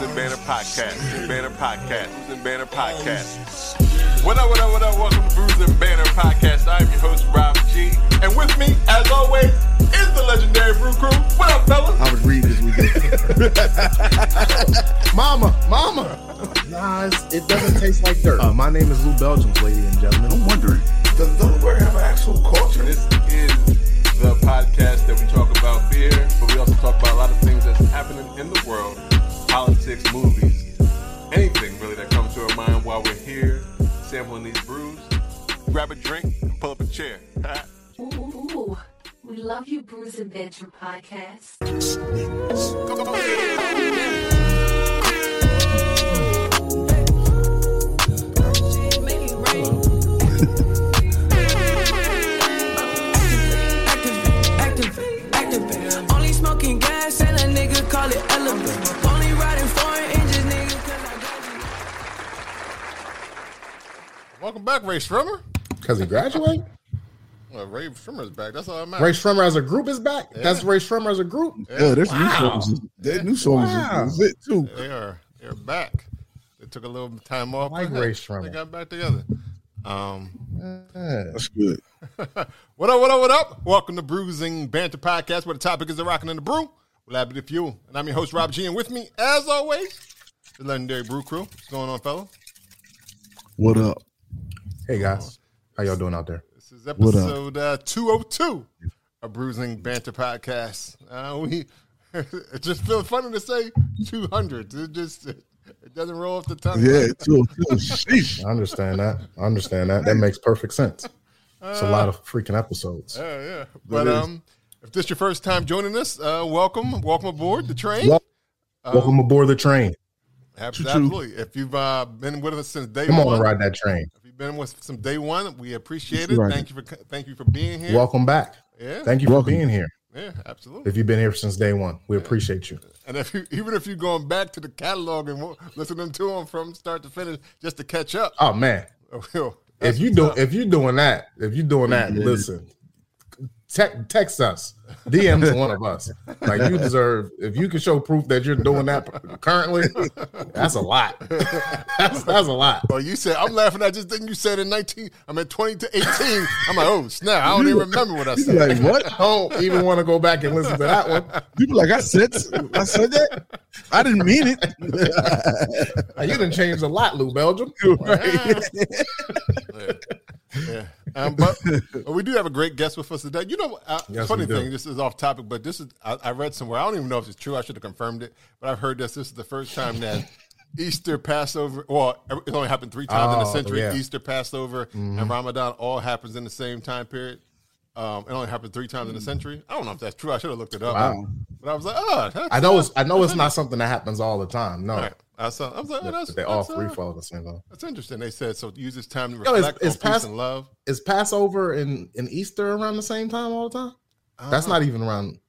and Banner Podcast. What up, what up? Welcome to Brews and Banner Podcast. I'm your host, Rob G. And with me, as always, is the legendary Brew Crew. What up, fellas? I was reading this weekend. Mama. Nah, it doesn't taste like dirt. My name is Lou Belgium, ladies and gentlemen. I'm wondering, does Delaware have an actual culture? This is the podcast that we talk about beer, but we also talk about a lot of things that's happening in the world, politics, movies, anything really that comes to our mind while we're here sampling these brews. Grab a drink and pull up a chair. Ooh, we love you, Brews and Banter Podcast. Welcome back, Rae Sremmurd. Because he graduated? Well, Rae Sremmurd's back. That's all that matters. Rae Sremmurd as a group is back? Yeah. That's Rae Sremmurd as a group? Yeah, yeah, there's new songs is it too. Yeah, they're back. They took a little time off. I like Rae Sremmurd. They got back together. That's good. What up? Welcome to Bruising Banter Podcast, where the topic is the rockin' and the brew. We'll have it if you. And I'm your host, Rob G. And with me, as always, the legendary Brew Crew. What's going on, fella? What up? Hey, guys. How y'all doing out there? This is episode 202 of Bruising Banter Podcast. It just feels funny to say 200. It doesn't roll off the tongue. Yeah, 202. I understand that. That makes perfect sense. It's a lot of freaking episodes. Yeah. But if this is your first time joining us, welcome. Welcome aboard the train. Welcome aboard the train. Absolutely. If you've been with us since day one. Come on, ride that train. If you've been with us since day one, we appreciate it. Right. Thank you for being here. Welcome back. Yeah. Thank you for being here. Yeah, absolutely. If you've been here since day one, we appreciate you. And if you're going back to the catalog and listening to them from start to finish just to catch up. Oh, man. If you're doing that, listen. Text us, DM to one of us. Like, you deserve, if you can show proof that you're doing that currently, that's a lot. That's a lot. Well, you said, I'm laughing at just thing you said in 20 to 18. I'm like, oh snap, I don't even remember what I said. Like, what? I don't even want to go back and listen to that one. You be like, I said that? I didn't mean it. You done changed a lot, Lou Belgium. Right? Yeah. But we do have a great guest with us today. You know, funny thing, this is off topic, but this is, I read somewhere, I don't even know if it's true, I should have confirmed it, but I've heard this is the first time that Easter, Passover, well, it only happened three times in a century, yeah. Easter, Passover, and Ramadan all happens in the same time period. It only happened three times in a century. I don't know if that's true, I should have looked it up. Wow. But I was like, I know it's not something that happens all the time, no. Right. I was like, oh, they all follow the same law. That's interesting. They said, so use this time to reflect on peace and love. Is Passover and Easter around the same time all the time? That's not even around.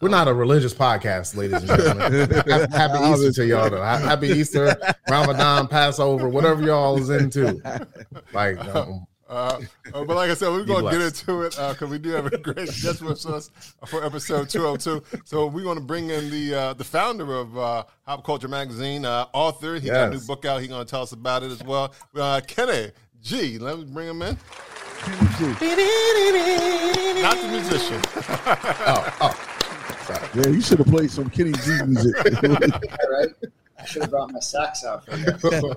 We're not a religious podcast, ladies and gentlemen. Happy Easter to y'all, though. Happy Easter, Ramadan, Passover, whatever y'all is into. Like, but like I said, we're going to get into it because we do have a great guest with us for episode 202. So we're going to bring in the founder of Hop Culture Magazine, author. He got a new book out. He's going to tell us about it as well. Kenny G. Let me bring him in. Not the musician. Sorry. Yeah, you should have played some Kenny G music. Right? I should have brought my sax out for you.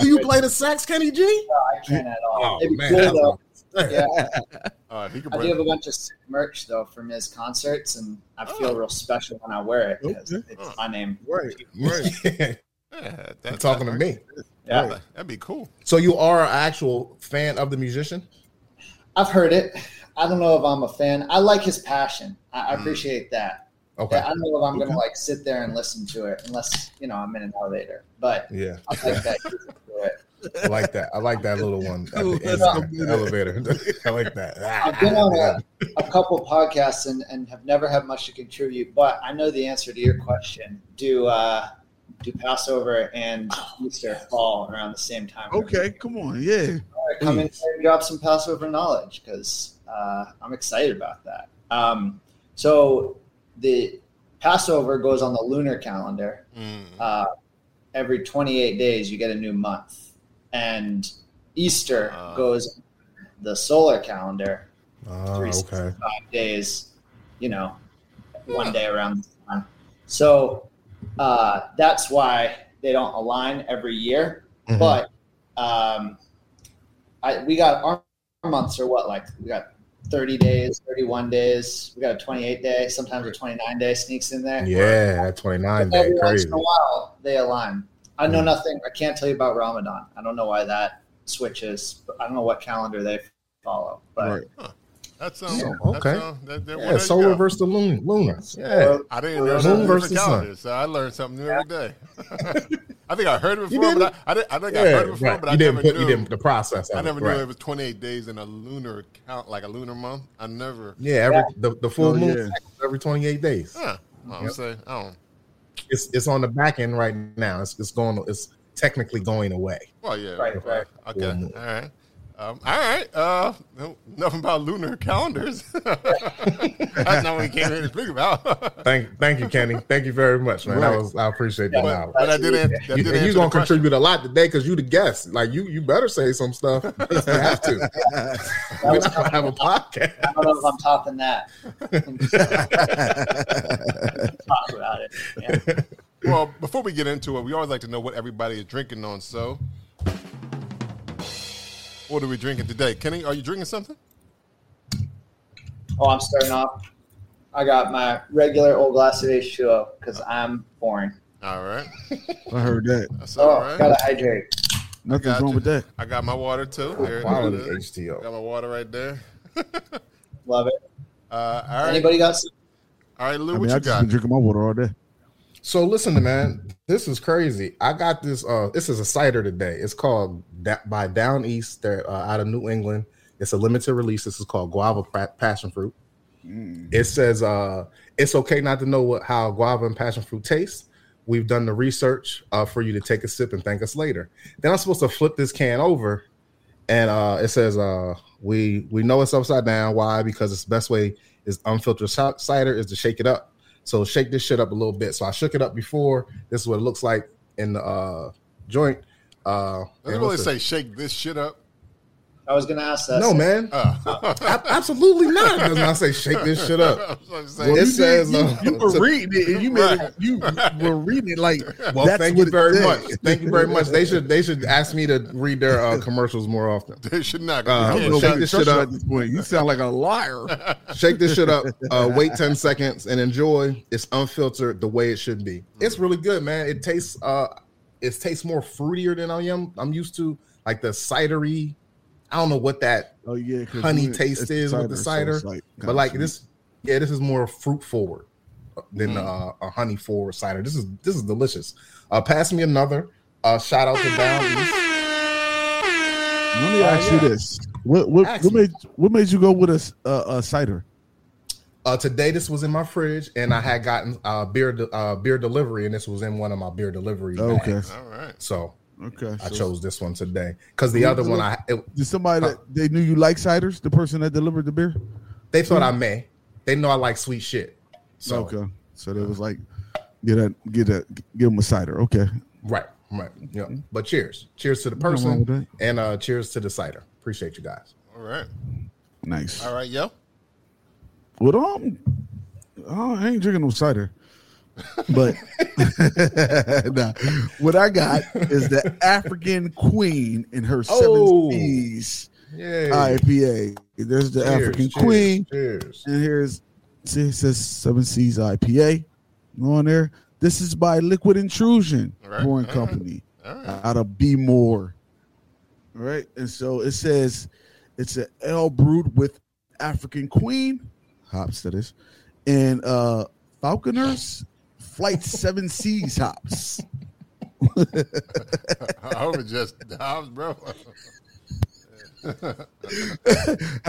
Do you play the sax, Kenny G? No, I can't at all. Oh, man. Cool, yeah. I do have a bunch of sick merch, though, from his concerts, and I feel real special when I wear it because it's my name. Right. Yeah, that's talking to me. Yeah. Right. That'd be cool. So you are an actual fan of the musician? I've heard it. I don't know if I'm a fan. I like his passion. I appreciate that. Okay. Yeah, I don't know if I'm going to sit there and listen to it unless, I'm in an elevator. But yeah. I like that. I like that. I like that little one at the end of the elevator. I like that. I've been on a couple podcasts and have never had much to contribute, but I know the answer to your question. Do Passover and Easter fall around the same time. Okay, come on. Yeah. Come in and drop some Passover knowledge because I'm excited about that. So... The Passover goes on the lunar calendar. Every 28 days, you get a new month. And Easter goes the solar calendar. 365 days, you know, one day around this time. So that's why they don't align every year. But we got our months are what, like we got 30 days, 31 days. We got a 28-day, sometimes a 29-day sneaks in there. Yeah, that 29-day. Every once in a while, they align. I know nothing. I can't tell you about Ramadan. I don't know why that switches. I don't know what calendar they follow. But that's solar versus the lunar. Yeah, I didn't know that versus calendar, so I learned something new every day. I think I heard it before, but I heard it before, but I never knew. You didn't the process. I never knew it was 28 days in a lunar count, like a lunar month. I never. Yeah, the full moon every 28 days. Huh. I'm saying, I don't. It's on the back end right now. It's technically going away. Well, yeah. Right. Okay. All right. Nothing about lunar calendars. That's not what we came here to speak about. Thank you, Kenny. Thank you very much, man. Right. I appreciate that. But I did answer. You're gonna contribute a lot today because you the guest. Like you better say some stuff. You have to. We don't have a podcast. I don't know if I'm topping that. Talk about it. Yeah. Well, before we get into it, we always like to know what everybody is drinking on. So. What are we drinking today? Kenny, are you drinking something? Oh, I'm starting off. I got my regular old glass of H2O because I'm boring. All right. I heard that. That's all right. Gotta hydrate. Nothing's wrong with that. I got my water too. H2O. Got my water right there. Love it. All right. Anybody got some? All right, Lou, what you got? I've just been drinking my water all day. So listen, man, this is crazy. I got this. This is a cider today. It's called by Down East. They're out of New England. It's a limited release. This is called Guava Passion Fruit. It says it's okay not to know how guava and passion fruit taste. We've done the research for you to take a sip and thank us later. Then I'm supposed to flip this can over, and it says we know it's upside down. Why? Because it's the best way is unfiltered cider is to shake it up. So shake this shit up a little bit. So I shook it up before. This is what it looks like in the joint. Does it really say shake this shit up? I was going to ask that. No, man. Absolutely not. It does not say shake this shit up. Well, it says... You were reading it, and you were reading it like... Well, thank you very much. Thank you very much. They should ask me to read their commercials more often. They should not. Shake this shit up. You sound like a liar. Shake this shit up. Wait 10 seconds and enjoy. It's unfiltered the way it should be. It's really good, man. It tastes more fruitier than I am. I'm used to, like, the cidery... I don't know what that honey taste is with the cider, so but like this, this is more fruit forward than a honey forward cider. This is delicious. Pass me another. Shout out to Down East. Let me ask you this: what made you go with a cider? Today, this was in my fridge, and I had gotten beer delivery, and this was in one of my beer delivery bags. All right, so. Okay, I chose this one today because the other one did somebody that they knew you like ciders. The person that delivered the beer, they thought They know I like sweet shit. So they was like, give them a cider. Okay, right, yeah. But cheers to the person and cheers to the cider. Appreciate you guys. All right, nice. All right, yo. Well, I ain't drinking no cider. But what I got is the African Queen in her 7 C's IPA. There's the African Queen. Cheers. And it says 7 C's IPA on there. This is by Liquid Intrusion Brewing Company out of Bmore. All right. And so it says it's an ale brewed with African Queen, hops that is, and Falconer's Flight 7 C's hops. I hope it's just hops, bro. I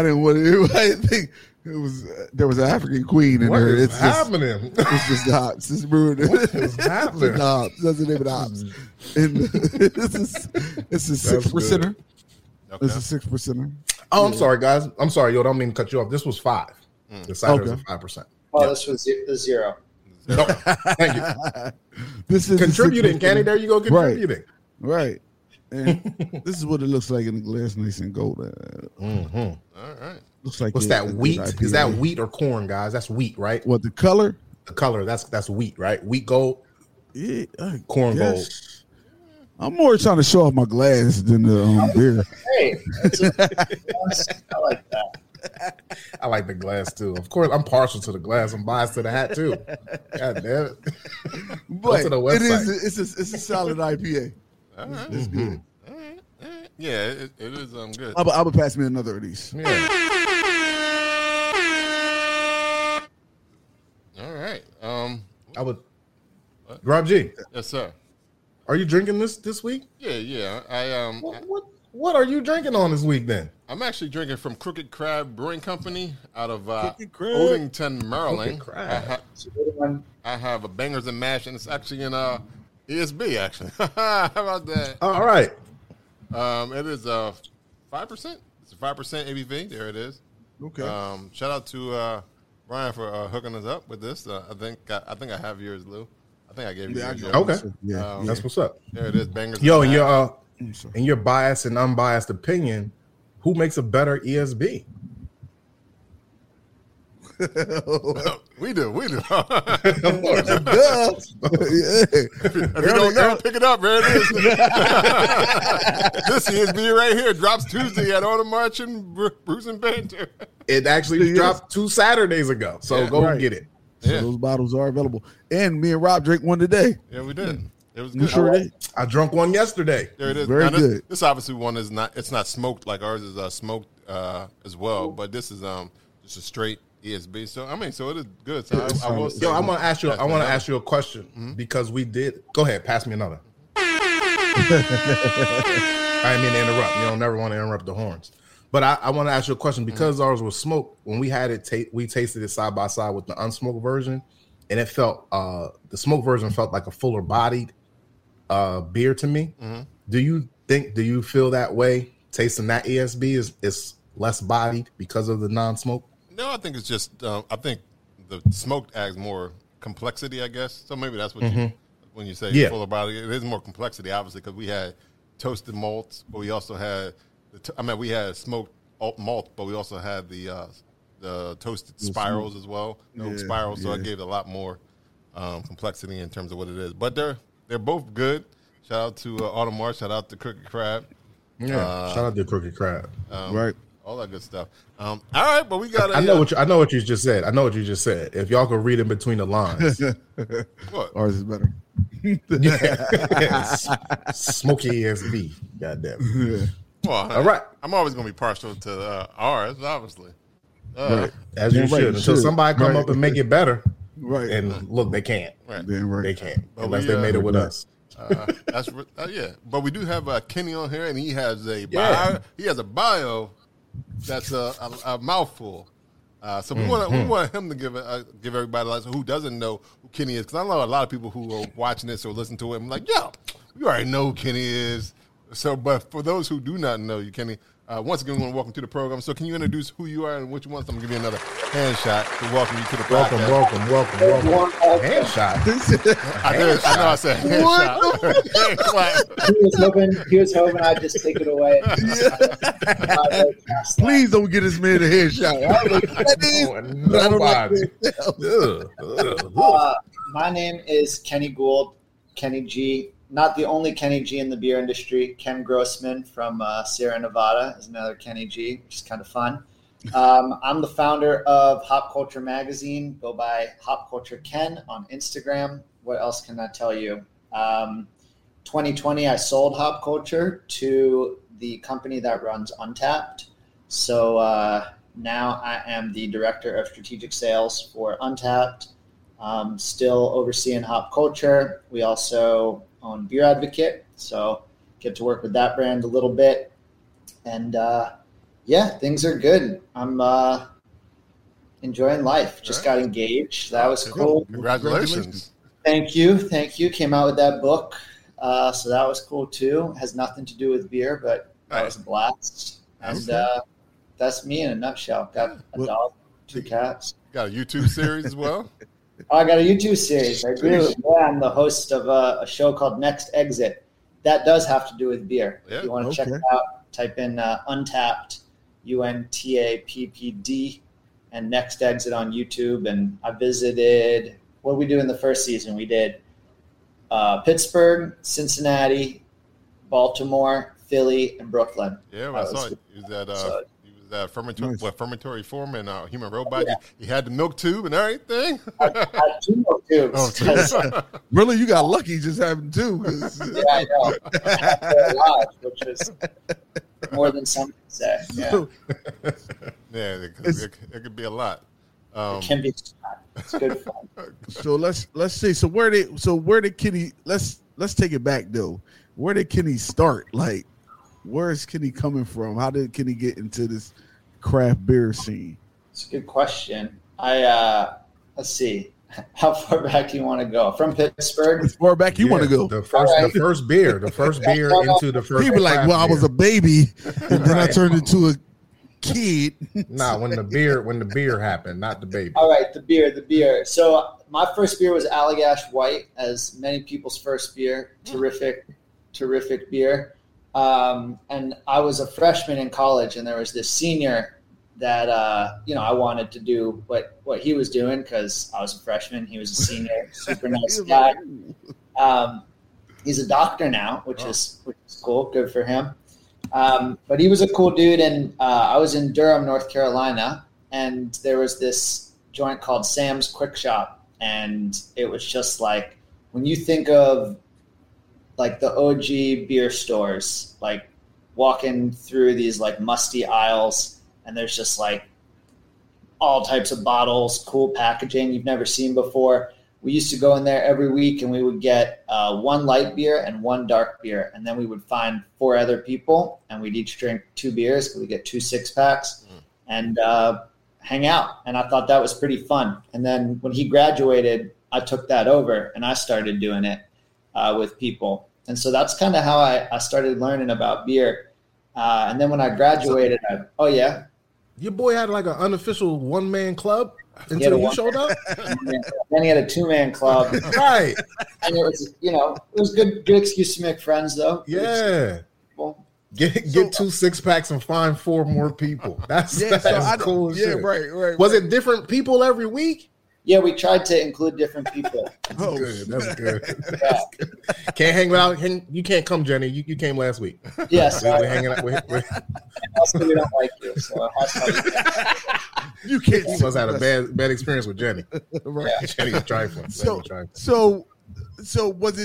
didn't want to. I think it was there was an African Queen in what there. It's happening. It's just hops. It's brewing. It's happening. Hops. That's the name of the hops. And this is 6%. Okay. It's a 6%. Oh, I'm sorry, guys. I'm sorry, yo. I don't mean to cut you off. This was 5. The cider is 5%. Oh, this was 0. No, thank you. This is contributing, Kenny. There you go, contributing. Right. And this is what it looks like in the glass, nice and gold. Mm-hmm. All right. Looks like what's that wheat? Is that wheat or corn, guys? That's wheat, right? What the color? The color. That's wheat, right? Wheat gold. Yeah, corn gold. I'm more trying to show off my glass than the beer. Hey, I like that. I like the glass too. Of course, I'm partial to the glass. I'm biased to the hat too. God damn it! But to the website. It's a solid IPA. All right. It's good. All right. All right. Yeah, it is. I'm good. I would pass me another of these. Yeah. All right. I would. What? Rob G. Yes, sir. Are you drinking this week? Yeah. I. What are you drinking on this week then? I'm actually drinking from Crooked Crab Brewing Company out of Odington, Maryland. I have a Bangers and Mash, and it's actually in ESB actually. How about that? All right. It is 5%. It's a 5% ABV. There it is. Okay. Shout out to Brian for hooking us up with this. I think I have yours, Lou. I think I gave you yours. Okay. Yeah, that's what's up. There it is. Bangers. Yo, and your biased and unbiased opinion, who makes a better ESB? We do. Of course. If you don't know, pick it up, man. This ESB right here drops Tuesday at Audemars and Bruce and Banter. It actually dropped 2 Saturdays ago, so go get it. So those bottles are available. And me and Rob drank one today. Yeah, we did. It was good. Sure it is? I drunk one yesterday. There it is. Very good. This obviously one is not. It's not smoked like ours is smoked as well. But this is just a straight ESB. So I mean, so it is good. So I will say, I'm gonna ask you. I want to ask you a question because we did. Go ahead, pass me another. I didn't mean to interrupt. You don't never want to interrupt the horns. But I want to ask you a question because ours was smoked. When we had it, we tasted it side by side with the unsmoked version, and it felt the smoked version felt like a fuller bodied beer to me. Mm-hmm. Do you feel that way? Tasting that ESB is less bodied because of the non-smoke? No, I think it's just I think the smoked adds more complexity, I guess. So maybe that's what you when you say fuller body, it is more complexity, obviously, because we had toasted malts, but we also had we had smoked malt, but we also had the toasted spirals as well, spirals. So it gave it a lot more complexity in terms of what it is, but they're both good. Shout out to Audemars. Shout out to Crooked Crab. Yeah. Shout out to Crooked Crab. Right. All that good stuff. All right, but we got. I know what you just said. If y'all could read in between the lines, what? Ours is better. Smoky ESB. Goddamn. Yeah. Well, all right. I'm always gonna be partial to ours, obviously. Right. As you should. Until somebody come up and make it better. Right. And look, they can't. Right. They can't. Unless they made it with us. That's yeah. But we do have Kenny on here, and he has a bio. He has a bio that's a mouthful. So we want him to give everybody who doesn't know who Kenny is, because I know a lot of people who are watching this or listen to it. I'm like, yo, you already know who Kenny is. So, but for those who do not know you, Kenny, once again, we want to welcome to the program. So, can you introduce who you are and which ones? I'm going to give you another hand shot to welcome you to the program. Welcome. Hand shot. I know I said hand shot. He was hoping I'd just take it away. Please don't get this man a hand shot. My name is Kenny Gould, Kenny G. Not the only Kenny G in the beer industry. Ken Grossman from Sierra Nevada is another Kenny G, which is kind of fun. I'm the founder of Hop Culture Magazine. Go by Hop Culture Ken on Instagram. What else can I tell you? 2020, I sold Hop Culture to the company that runs Untappd. So now I am the director of strategic sales for Untappd. Still overseeing Hop Culture. We also on Beer Advocate, so get to work with that brand a little bit, and things are good. I'm enjoying life. Just got engaged. That was cool. Congratulations. Thank you. Came out with that book, so that was cool too. Has nothing to do with beer, but that was a blast. And that's me in a nutshell. Got a dog, 2 cats. Got a YouTube series as well. I got a YouTube series. I do. Yeah, I'm the host of a show called Next Exit. That does have to do with beer. Yeah, if you want to check it out, type in Untappd, Untappd, and Next Exit on YouTube. And I visited, what did we do in the first season? We did Pittsburgh, Cincinnati, Baltimore, Philly, and Brooklyn. Yeah, well, I saw it. It was that, Fermentory Foreman, Human Robot. Yeah. You had the milk tube and everything. I had two milk tubes. Oh, really, you got lucky just having two. Yeah, I know. I had to alive, which is more than some could say. Yeah, it could be a lot. It can be a lot. It's good fun. So let's see. So where did Kenny? Let's take it back though. Where did Kenny start? Like, where is Kenny coming from? How did Kenny get into this craft beer scene? It's a good question. Let's see. How far back do you want to go? From Pittsburgh? As far back you want to go. The first beer into the first. People were like, well, I was a baby, and then I turned into a kid. Nah, when the beer happened, not the baby. All right, the beer. So my first beer was Allagash White, as many people's first beer. Terrific beer. And I was a freshman in college, and there was this senior that, I wanted to do what he was doing because I was a freshman. He was a senior, super nice guy. He's a doctor now, which is cool. Good for him. But he was a cool dude. And I was in Durham, North Carolina, and there was this joint called Sam's Quick Shop. And it was just like, when you think of like the OG beer stores, like walking through these like musty aisles, and there's just like all types of bottles, cool packaging you've never seen before. We used to go in there every week, and we would get one light beer and one dark beer. And then we would find four other people, and we'd each drink two beers because we get 2 six-packs and hang out. And I thought that was pretty fun. And then when he graduated, I took that over and I started doing it with people. And so that's kind of how I started learning about beer. And then when I graduated, your boy had like an unofficial one-man club until you showed up? Then he had a two-man club. Right. And it was, it was good excuse to make friends, though. Yeah. Get 2 six-packs and find four more people. That's cool. Yeah, right. Was it different people every week? Yeah, we tried to include different people. That's good. That's good. Can't hang without. You can't come, Jenny. You came last week. Yes, we're hanging out. Also, we don't like you, so you can't. You must have had a bad experience with Jenny. Right, yeah. Jenny's trifling. So was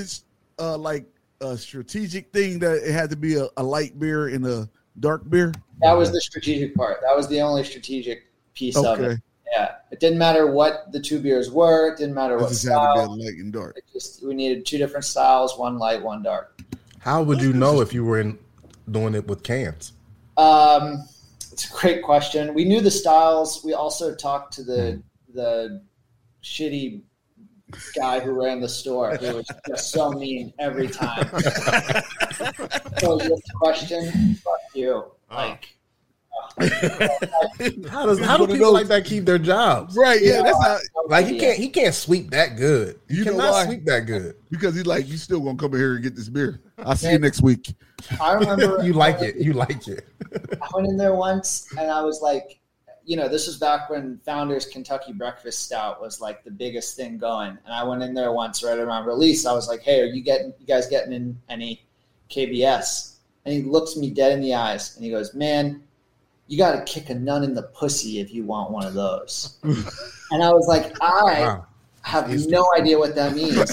it like a strategic thing that it had to be a light beer and a dark beer? That was the strategic part. That was the only strategic piece of it. Yeah, it didn't matter what the two beers were. It didn't matter what style. Had to be light and dark. We needed two different styles, one light, one dark. How would you know if you were doing it with cans? It's a great question. We knew the styles. We also talked to the shitty guy who ran the store, who was just so mean every time. So your question, fuck you, like. How do people like that keep their jobs? Right, yeah, that's not like he can't sweep that good. You cannot sweep that good because he's like, you still gonna come in here and get this beer. I'll see you next week. I remember you like it. I went in there once and I was like, this was back when Founder's Kentucky Breakfast Stout was like the biggest thing going. And I went in there once right around release. I was like, hey, are you guys getting in any KBS? And he looks me dead in the eyes and he goes, man, you got to kick a nun in the pussy if you want one of those. And I was like, I have no idea what that means.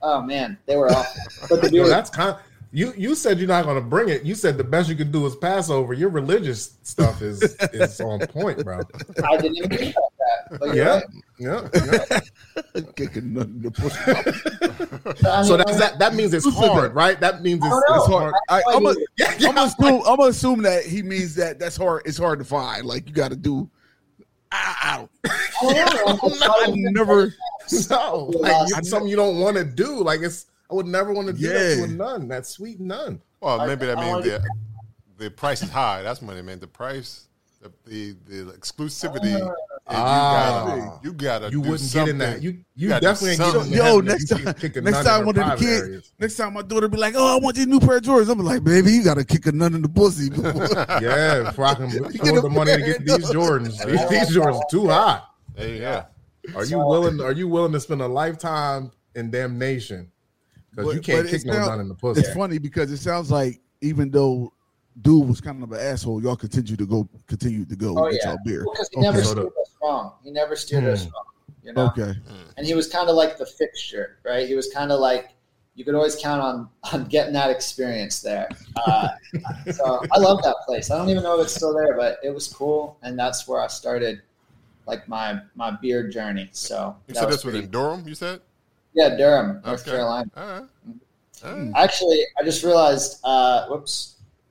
Oh man, they were awful. But that's kind of, you said you're not going to bring it. You said the best you could do is Passover. Your religious stuff is on point, bro. I didn't even think about that. But yeah. Kicking nun in the pussy. So that means it's hard, right? That means it's hard. I'm gonna assume that he means that's hard. It's hard to find. Like you got to do. Something you don't want to do. Like it's. I would never want to do that to a nun. That sweet nun. Well, maybe that means the price is high. That's what it meant. The price, the exclusivity You gotta. You wouldn't get in that. You definitely ain't getting that. Yo, next time one of the kids. Next time my daughter be like, "Oh, I want this new pair of Jordans." I'm like, "Baby, you gotta kick a nun in the pussy." Yeah, if I can throw the money to get these Jordans. These Jordans are too high. Yeah. Are you willing to spend a lifetime in damnation? Because you can't kick no nun in the pussy. It's funny because it sounds like even though dude was kind of an asshole, y'all continued to go with y'all beer. Because he never steered us wrong. You know? Okay. And he was kind of like the fixture, right? He was kind of like, you could always count on getting that experience there. So I love that place. I don't even know if it's still there, but it was cool. And that's where I started like my beer journey. So you said that's within Durham, you said? Yeah, Durham, North Carolina. All right. Actually, I just realized,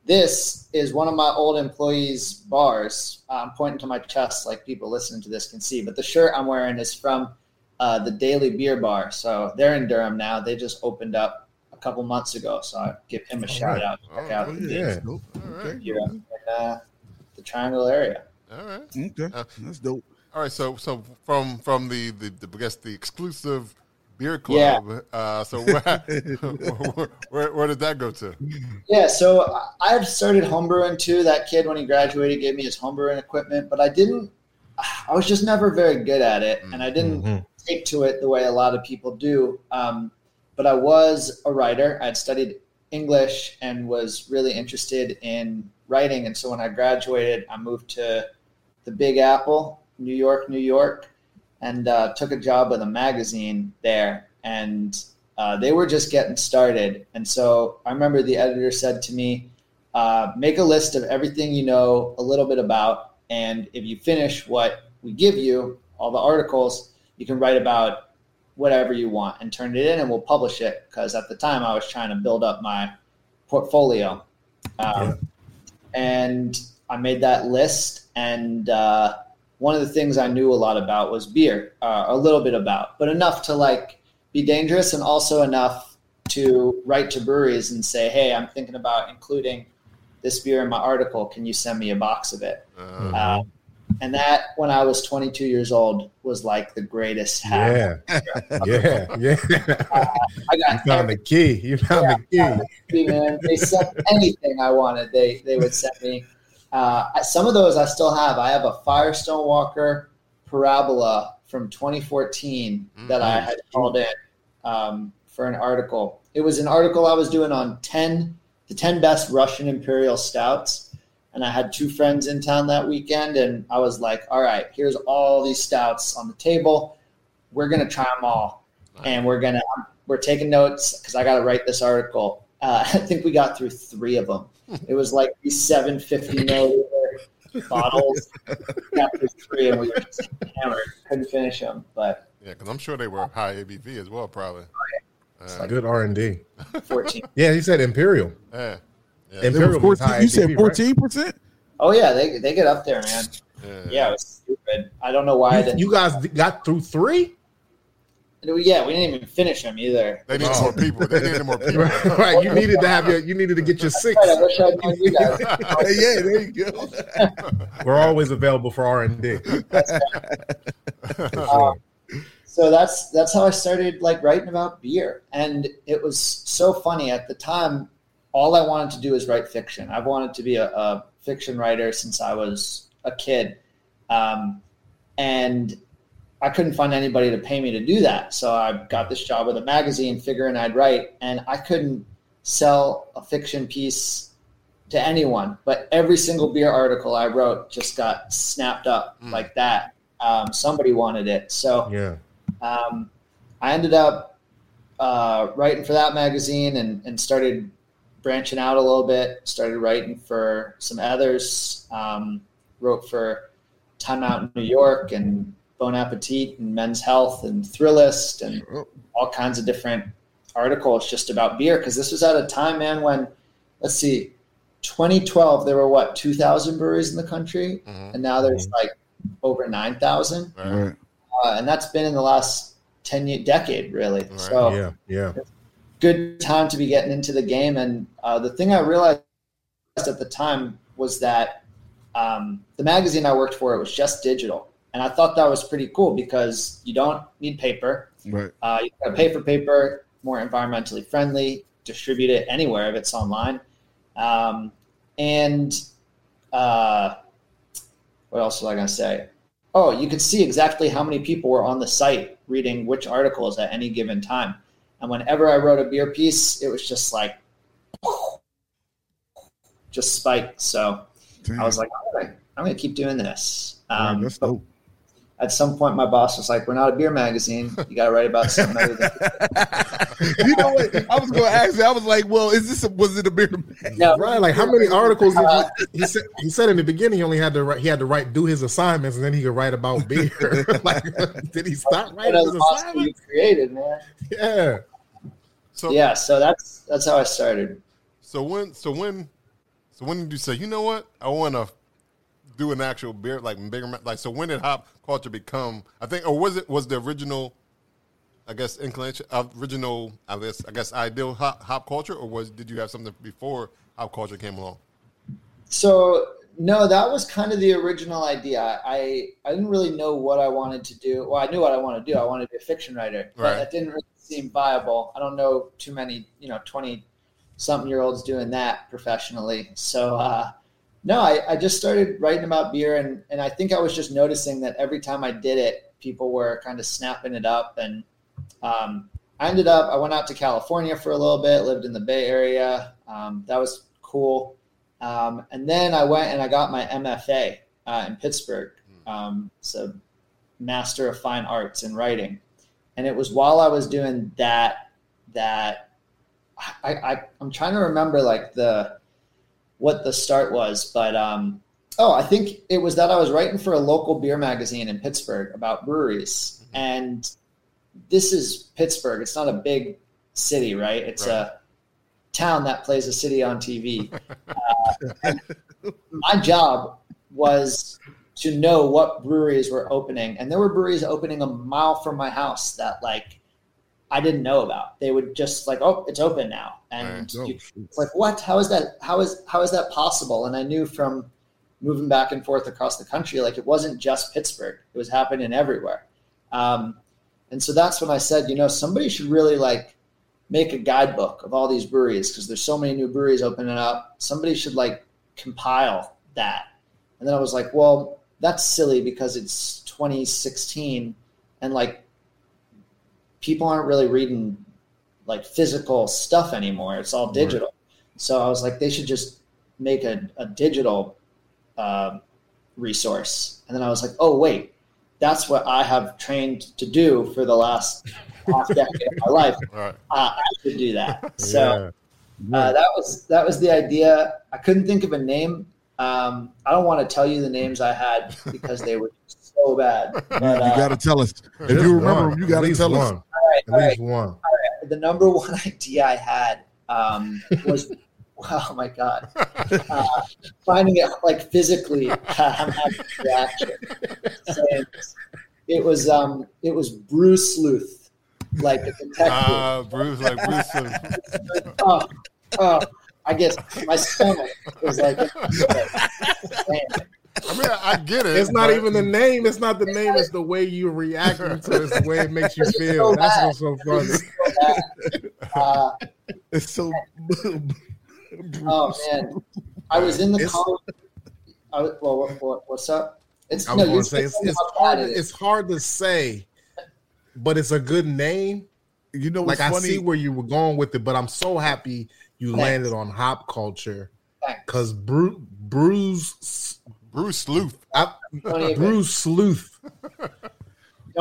this is one of my old employees' bars. I'm pointing to my chest like people listening to this can see. But the shirt I'm wearing is from the Daily Beer Bar. So they're in Durham now. They just opened up a couple months ago. So I give him a shout out. Check out the Triangle area. All right. Okay. That's dope. All right. So from the I guess the exclusive beer club. Yeah. So where did that go to? Yeah, so I've started homebrewing too. That kid, when he graduated, gave me his homebrewing equipment, but I was just never very good at it, and I didn't take to it the way a lot of people do. But I was a writer. I'd studied English and was really interested in writing. And so when I graduated, I moved to the Big Apple, New York, and took a job with a magazine there, and they were just getting started. And so I remember the editor said to me, make a list of everything you know a little bit about, and if you finish what we give you, all the articles, you can write about whatever you want and turn it in, and we'll publish it, because at the time I was trying to build up my portfolio. And I made that list, and one of the things I knew a lot about was beer, a little bit about, but enough to like be dangerous and also enough to write to breweries and say, hey, I'm thinking about including this beer in my article. Can you send me a box of it? And that, when I was 22 years old, was like the greatest hack. Yeah. You found the key, man. They sent anything I wanted. They would send me. Some of those I still have. I have a Firestone Walker Parabola from 2014 that I had called in for an article. It was an article I was doing on the 10 best Russian Imperial Stouts. And I had two friends in town that weekend, and I was like, all right, here's all these stouts on the table. We're going to try them all. Nice. And we're taking notes because I got to write this article. I think we got through three of them. It was like these 750 milliliter bottles. We got through three, and we were just hammered. Couldn't finish them, but yeah, because I'm sure they were high ABV as well, probably. It's like good R&D. 14. Yeah, he said Imperial. Yeah. Imperial was high. You ABV, said 14%. Right? Oh yeah, they get up there, man. Yeah, it was stupid. I don't know why. You guys got through three. Yeah, we didn't even finish them either. They needed more people. Right. You needed to have get your six. Right, I wish I knew you guys. Yeah, there you go. We're always available for R&D. So that's how I started like writing about beer. And it was so funny. At the time, all I wanted to do is write fiction. I've wanted to be a fiction writer since I was a kid. And I couldn't find anybody to pay me to do that. So I got this job with a magazine figuring I'd write, and I couldn't sell a fiction piece to anyone, but every single beer article I wrote just got snapped up like that. Somebody wanted it. So I ended up writing for that magazine and started branching out a little bit, started writing for some others, wrote for Time Out in New York and Bon Appetit and Men's Health and Thrillist and all kinds of different articles just about beer. Because this was at a time, man, when, 2012, there were 2,000 breweries in the country? And now there's like over 9,000. Right. And that's been in the last 10 decade, really. Right. So good time to be getting into the game. And the thing I realized at the time was that the magazine I worked for, it was just digital. And I thought that was pretty cool because you don't need paper. Right. You can pay for paper, more environmentally friendly, distribute it anywhere if it's online. What else was I going to say? Oh, you could see exactly how many people were on the site reading which articles at any given time. And whenever I wrote a beer piece, it was just like, just spiked. So I was like, I'm going to keep doing this. Man, that's dope. At some point, my boss was like, we're not a beer magazine. You got to write about something other than You know what? I was going to ask you. I was like, well, was it a beer magazine? No, right. Like, how many articles did you, he said in the beginning he had to write, do his assignments, and then he could write about beer. Like, did he stop writing his assignments? Created, man. Yeah. So that's how I started. So when did you say, you know what? I want to do an actual beer, like bigger, like, so when did Hop Culture become, I think, or was the original, I guess, inclination, original, I guess, ideal Hop Culture, or did you have something before Hop Culture came along? So, no, that was kind of the original idea. I didn't really know what I wanted to do. Well, I knew what I wanted to do. I wanted to be a fiction writer, but that didn't really seem viable. I don't know too many, 20-something-year-olds doing that professionally. So, no, I just started writing about beer, and I think I was just noticing that every time I did it, people were kind of snapping it up. And I went out to California for a little bit, lived in the Bay Area. That was cool. And then I went and I got my MFA in Pittsburgh. It's a Master of Fine Arts in Writing. And it was while I was doing that I'm trying to remember what the start was, but I think it was that I was writing for a local beer magazine in Pittsburgh about breweries, and this is Pittsburgh. It's not a big city, right? It's a town that plays a city on TV. My job was to know what breweries were opening, and there were breweries opening a mile from my house that I didn't know about. They would just it's open now. And it's like, what? How is that possible? And I knew from moving back and forth across the country, it wasn't just Pittsburgh. It was happening everywhere. And so that's when I said, somebody should really make a guidebook of all these breweries, because there's so many new breweries opening up. Somebody should compile that. And then I was like, well, that's silly because it's 2016 and people aren't really reading physical stuff anymore. It's all digital. Right. So I was like, they should just make a digital resource. And then I was like, oh wait, that's what I have trained to do for the last half decade of my life. Right. I should do that. So that was the idea. I couldn't think of a name. I don't want to tell you the names I had because they were so bad. But, you got to tell us. If you remember, you got to tell us. All right. The number one idea I had was, oh my God, finding it physically. I'm having a reaction. So it was Brew Sleuth, like a detective. Brew Sleuth. Oh. I guess my stomach was like, I get it. It's not even the name. It's not the name. It's the way you react to it. It's the way it makes you feel. So that's what's so funny. It's so. Oh man, I was in the college. What's up? It's hard to say, but it's a good name. What's funny? I see where you were going with it, but I'm so happy. You landed on Hop Culture because Brew Sleuth. Don't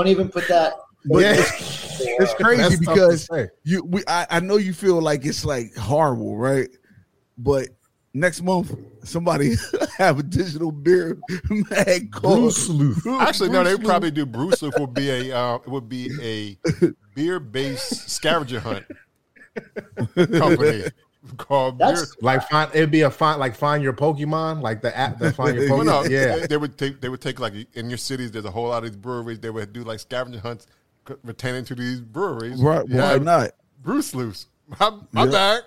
even put that. Yeah. It's crazy. That's because I know you feel like it's horrible, right? But next month, somebody have a digital beer mag called Brew Sleuth. Actually, no, they would probably do Brew Sleuth. Would be a beer based scavenger hunt company. Find your Pokemon, the app that find your Pokemon. They would take in your cities. There's a whole lot of these breweries. They would do scavenger hunts pertaining to these breweries. Right? Why not? Brew Sleuths. My bag.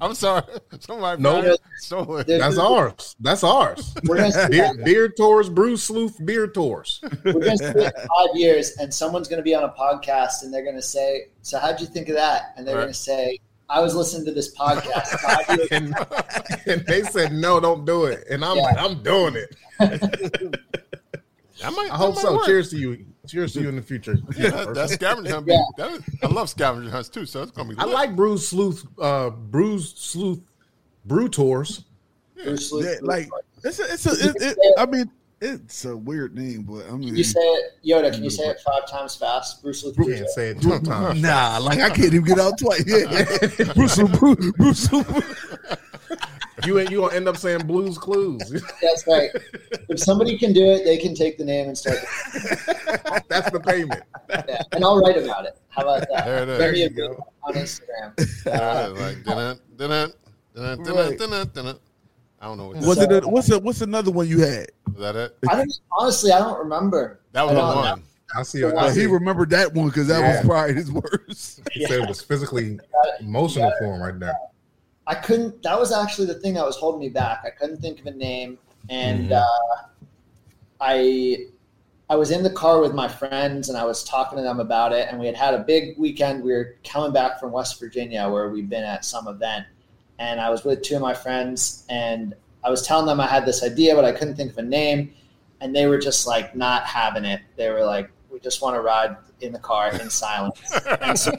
I'm sorry. Somebody stole it. That's ours. We're gonna see beer tours, Brew Sleuth beer tours. We're going to spend 5 years, and someone's going to be on a podcast, and they're going to say, so how'd you think of that? And they're going to say, I was listening to this podcast. And they said, no, don't do it. And I'm like, I'm doing it. I hope so. Work. Cheers to you. Cheers to you in the future. Yeah, that scavenger hunt. Yeah. I love scavenger hunts too, so it's gonna be. I like brew tours. Yeah. Like it's a weird name, but I mean, can you say it, Yoda? Can you say it 5 times fast? Brew Sleuth. You can't say it 2 times. Nah, like I can't even get out twice. Yeah. Brew Sleuth. You gonna end up saying Blues Clues. That's right. If somebody can do it, they can take the name and start. That's the payment. Yeah. And I'll write about it. How about that? There it is. There you go. On Instagram. I don't know. What's another one you had? Was that it? I don't remember. That was the one. I see. He remembered that one because that was probably his worst. He said it was physically emotional for him right now. I couldn't. That was actually the thing that was holding me back. I couldn't think of a name, and I was in the car with my friends, and I was talking to them about it. And we had a big weekend. We were coming back from West Virginia, where we'd been at some event, and I was with 2 of my friends, and I was telling them I had this idea, but I couldn't think of a name, and they were just like not having it. They were like, "We just want to ride in the car in silence." And so,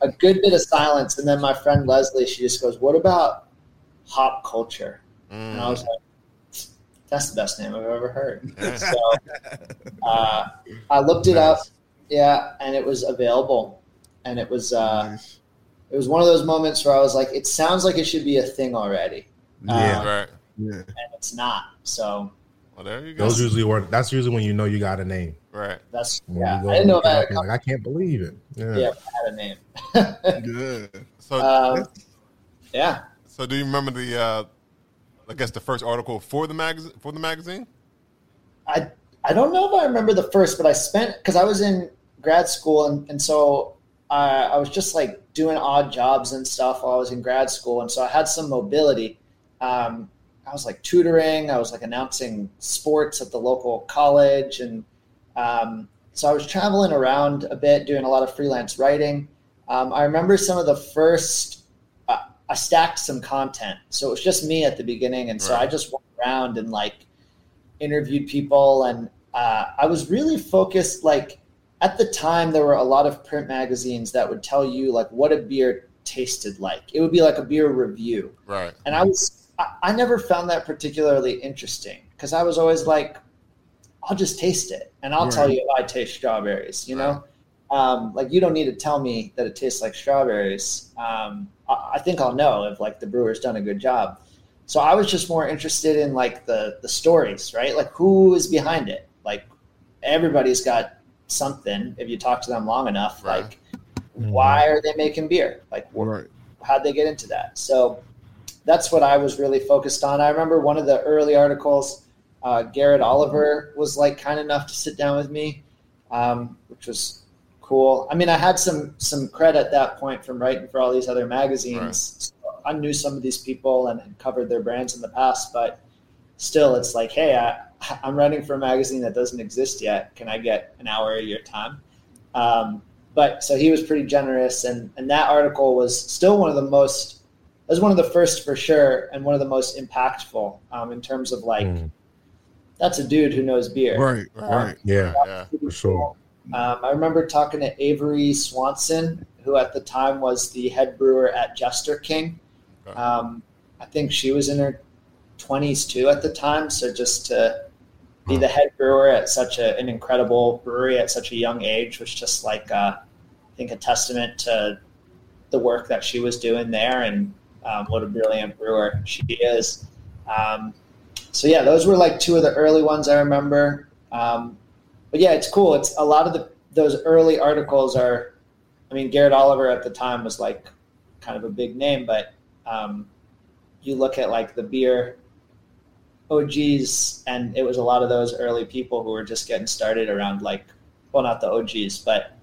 a good bit of silence, and then my friend Leslie, she just goes, "What about Hop Culture?" And I was like, "That's the best name I've ever heard." So I looked it up, and it was available, and it was one of those moments where I was like, "It sounds like it should be a thing already." And it's not. So, well, there you go. Those usually work. That's usually when you know you got a name. Right. That's I didn't know that. Like, I can't believe it. Yeah, I had a name. Good. So So do you remember the I guess the first article for the magazine? I don't know if I remember the first, but I spent because I was in grad school and so I was just like doing odd jobs and stuff while I was in grad school, and so I had some mobility. I was like tutoring, I was like announcing sports at the local college, and so I was traveling around a bit, doing a lot of freelance writing. I remember some of the first, I stacked some content. So it was just me at the beginning. And so I just went around and like interviewed people. And I was really focused, like at the time there were a lot of print magazines that would tell you like what a beer tasted like. It would be like a beer review. Right. And I never found that particularly interesting because I was always like, I'll just taste it, and I'll tell you if I taste strawberries, you know? Like, you don't need to tell me that it tastes like strawberries. I think I'll know if, like, the brewer's done a good job. So I was just more interested in, like, the stories, right? Like, who is behind it? Like, everybody's got something if you talk to them long enough. Right. Like, why are they making beer? Like, how'd they get into that? So that's what I was really focused on. I remember one of the early articles – Garrett Oliver was like kind enough to sit down with me, which was cool. I mean, I had some credit at that point from writing for all these other magazines. Right. So I knew some of these people and had covered their brands in the past, but still it's like, hey, I'm writing for a magazine that doesn't exist yet. Can I get an hour of your time? But so he was pretty generous. And that article was still it was one of the first for sure. And one of the most impactful in terms of like, that's a dude who knows beer. Right. Yeah, for sure. I remember talking to Averie Swanson, who at the time was the head brewer at Jester King. I think she was in her 20s too at the time. So just to be the head brewer at such an incredible brewery at such a young age was just like, I think, a testament to the work that she was doing there and what a brilliant brewer she is. So yeah, those were like 2 of the early ones I remember. But yeah, it's cool. It's a lot of those early articles are, I mean, Garrett Oliver at the time was like kind of a big name, but you look at like the beer OGs, and it was a lot of those early people who were just getting started around like, well, not the OGs, but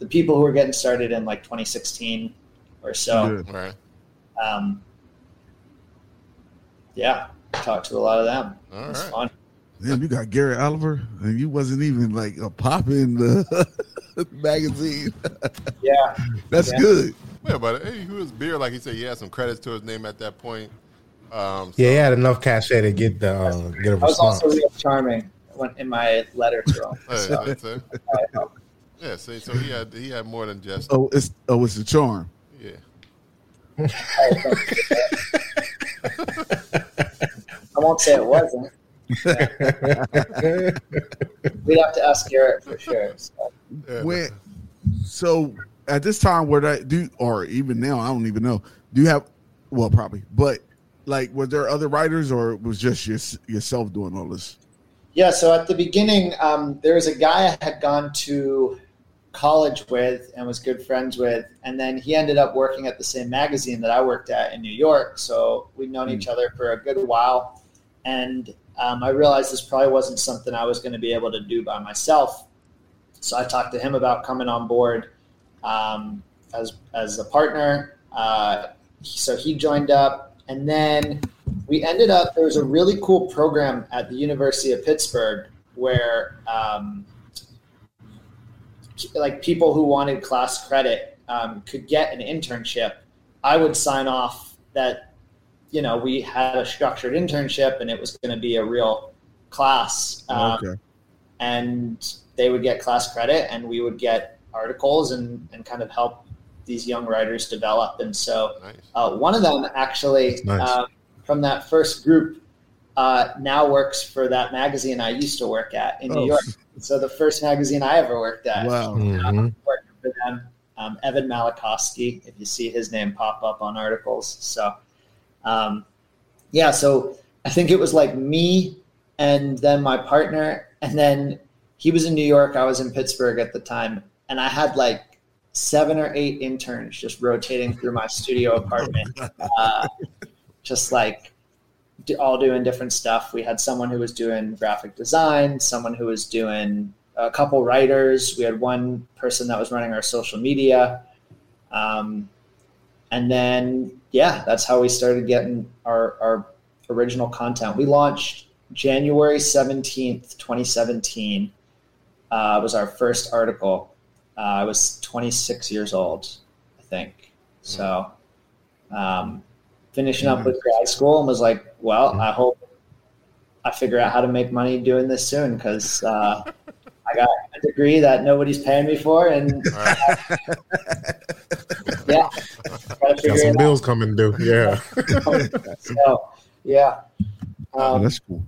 the people who were getting started in like 2016 or so. Right. Yeah, talked to a lot of them. All right. Fun. Damn, you got Garrett Oliver, and you wasn't even like a pop in the magazine. Yeah, that's good. Yeah, but hey, he was beer, like he said. He had some credits to his name at that point. So. Yeah, he had enough cachet to get the get a response. I was also real charming in my letter to him. So. Yeah, see, so he had more than just. Oh, it's a charm. Yeah. I won't say it wasn't. We'd have to ask Garrett for sure. So at this time, where I do, or even now, I don't even know. Do you have? Well, probably, but like, were there other writers, or was just yourself doing all this? Yeah. So at the beginning, there was a guy I had gone to college with and was good friends with, and then he ended up working at the same magazine that I worked at in New York. So we'd known each other for a good while, and I realized this probably wasn't something I was going to be able to do by myself. So I talked to him about coming on board as a partner. So he joined up. And then we ended up, there was a really cool program at the University of Pittsburgh where like people who wanted class credit could get an internship. I would sign off that, you know, we had a structured internship and it was going to be a real class. Okay. And they would get class credit and we would get articles and kind of help these young writers develop. And so one of them actually from that first group now works for that magazine I used to work at in New York. So the first magazine I ever worked at. Wow. Working for them. Evan Malakowski, if you see his name pop up on articles. So, yeah, so I think it was like me and then my partner, and then he was in New York, I was in Pittsburgh at the time, and I had like 7 or 8 interns just rotating through my studio apartment, just like all doing different stuff. We had someone who was doing graphic design, someone who was doing a couple writers. We had one person that was running our social media. And then, yeah, that's how we started getting our original content. We launched January 17th, 2017 was our first article. I was 26 years old, I think. So finishing up with grad school and was like, well, I hope I figure out how to make money doing this soon because I got a degree that nobody's paying me for. And yeah. Got some bills coming due. Yeah. So, yeah. That's cool.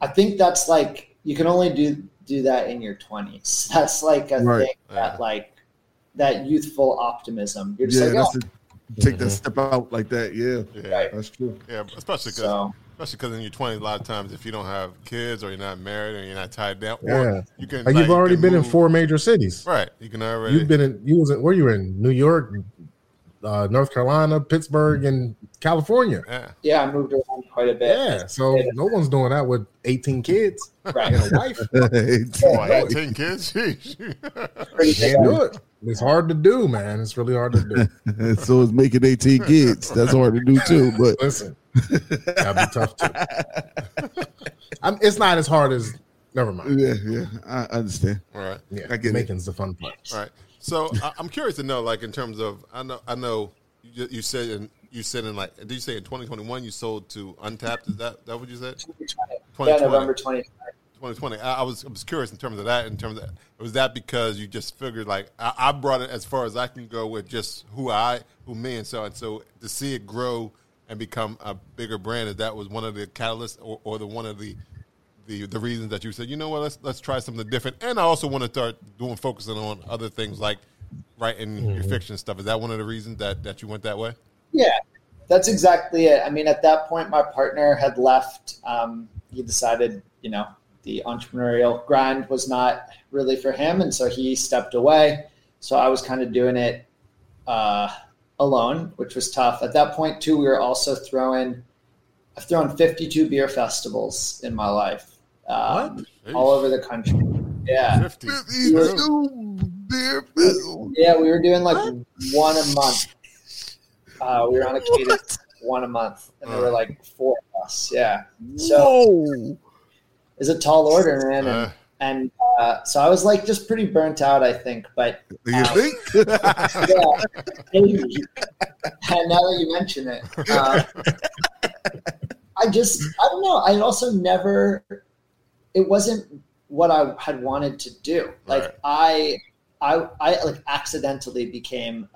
I think that's like, you can only do that in your 20s. That's like a thing that like that youthful optimism. You're just take that step out like that. Yeah. Right. That's true. Yeah. Especially because in your 20s, a lot of times if you don't have kids or you're not married or you're not tied down, or you can like you've already been in 4 major cities. Right. You can already. You've been in. You was in, where you were in New York, North Carolina, Pittsburgh, and California. Yeah, I moved around quite a bit. Yeah, so no one's doing that with 18 kids right. and a wife. 18 kids? Can't do it. It's hard to do, man. It's really hard to do. So it's making 18 kids. That's hard to do, too. But listen, that'd be tough, too. It's not as hard as... Never mind. Yeah, I understand. All right. Yeah, I get making's the fun part. All right. So I'm curious to know, like, in terms of, I know you said did you say in 2021 you sold to Untappd? Is that what you said? 2020. Yeah, November 20th. 2020. I was curious in terms of that. Was that because you just figured like I brought it as far as I can go with just who me and so to see it grow and become a bigger brand? Is that was one of the catalysts or the reasons that you said, you know what, let's try something different, and I also want to start focusing on other things like writing your fiction stuff. Is that one of the reasons that you went that way? Yeah, that's exactly it. I mean, at that point, my partner had left. He decided, you know, the entrepreneurial grind was not really for him, and so he stepped away. So I was kind of doing it alone, which was tough. At that point, too, we were also I've thrown 52 beer festivals in my life. All over the country. Yeah. 52. beer fizzle. Yeah, we were doing like one a month. We were on a cadence one a month, and there were like four of us. Yeah. So it's a tall order, man. So I was like just pretty burnt out, I think. But you think? Yeah, maybe. And now that you mention it, I don't know. I also never. It wasn't what I had wanted to do. Like right. I like accidentally became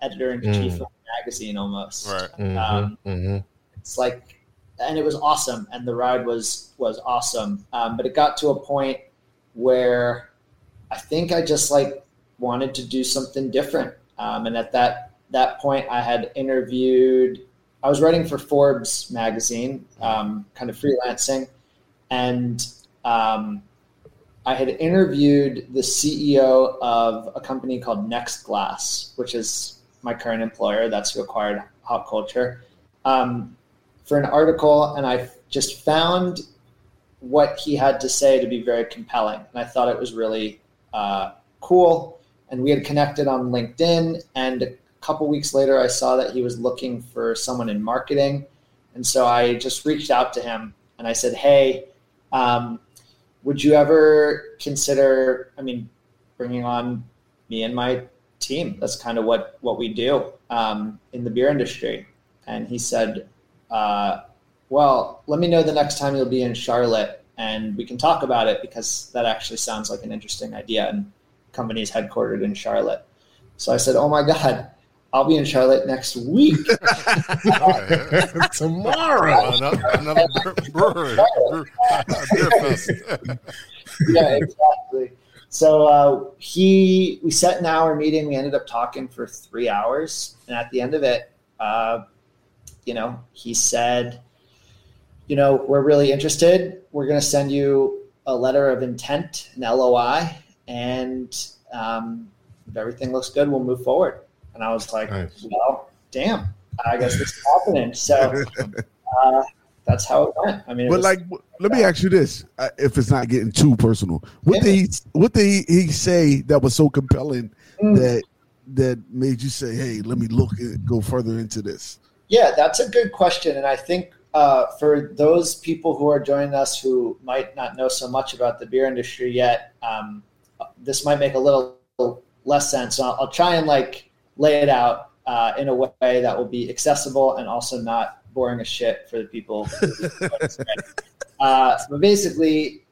editor in chief of the magazine almost. Right. Mm-hmm. It's like, and it was awesome, and the ride was awesome. But it got to a point where I think I just like wanted to do something different. And at that point, I had interviewed. I was writing for Forbes magazine, kind of freelancing, and I had interviewed the CEO of a company called Next Glass, which is my current employer. That's who acquired Hop Culture, for an article. And I just found what he had to say to be very compelling. And I thought it was really cool. And we had connected on LinkedIn. And a couple weeks later, I saw that he was looking for someone in marketing. And so I just reached out to him and I said, hey, would you ever consider, bringing on me and my team? That's kind of what we do in the beer industry. And he said, well, let me know the next time you'll be in Charlotte and we can talk about it, because that actually sounds like an interesting idea, and the company's headquartered in Charlotte. So I said, oh my God, I'll be in Charlotte next week. Tomorrow. Another brewery. Yeah, exactly. So we set an hour meeting. We ended up talking for 3 hours. And at the end of it, he said, we're really interested. We're going to send you a letter of intent, an LOI. And if everything looks good, we'll move forward. And I was like, nice. Well, damn, I guess this is happening. So that's how it went. Let me ask you this, if it's not getting too personal. What did he say that was so compelling that made you say, hey, let me look and go further into this? Yeah, that's a good question. And I think for those people who are joining us who might not know so much about the beer industry yet, this might make a little less sense. I'll try and lay it out in a way that will be accessible and also not boring as shit for the people. But basically,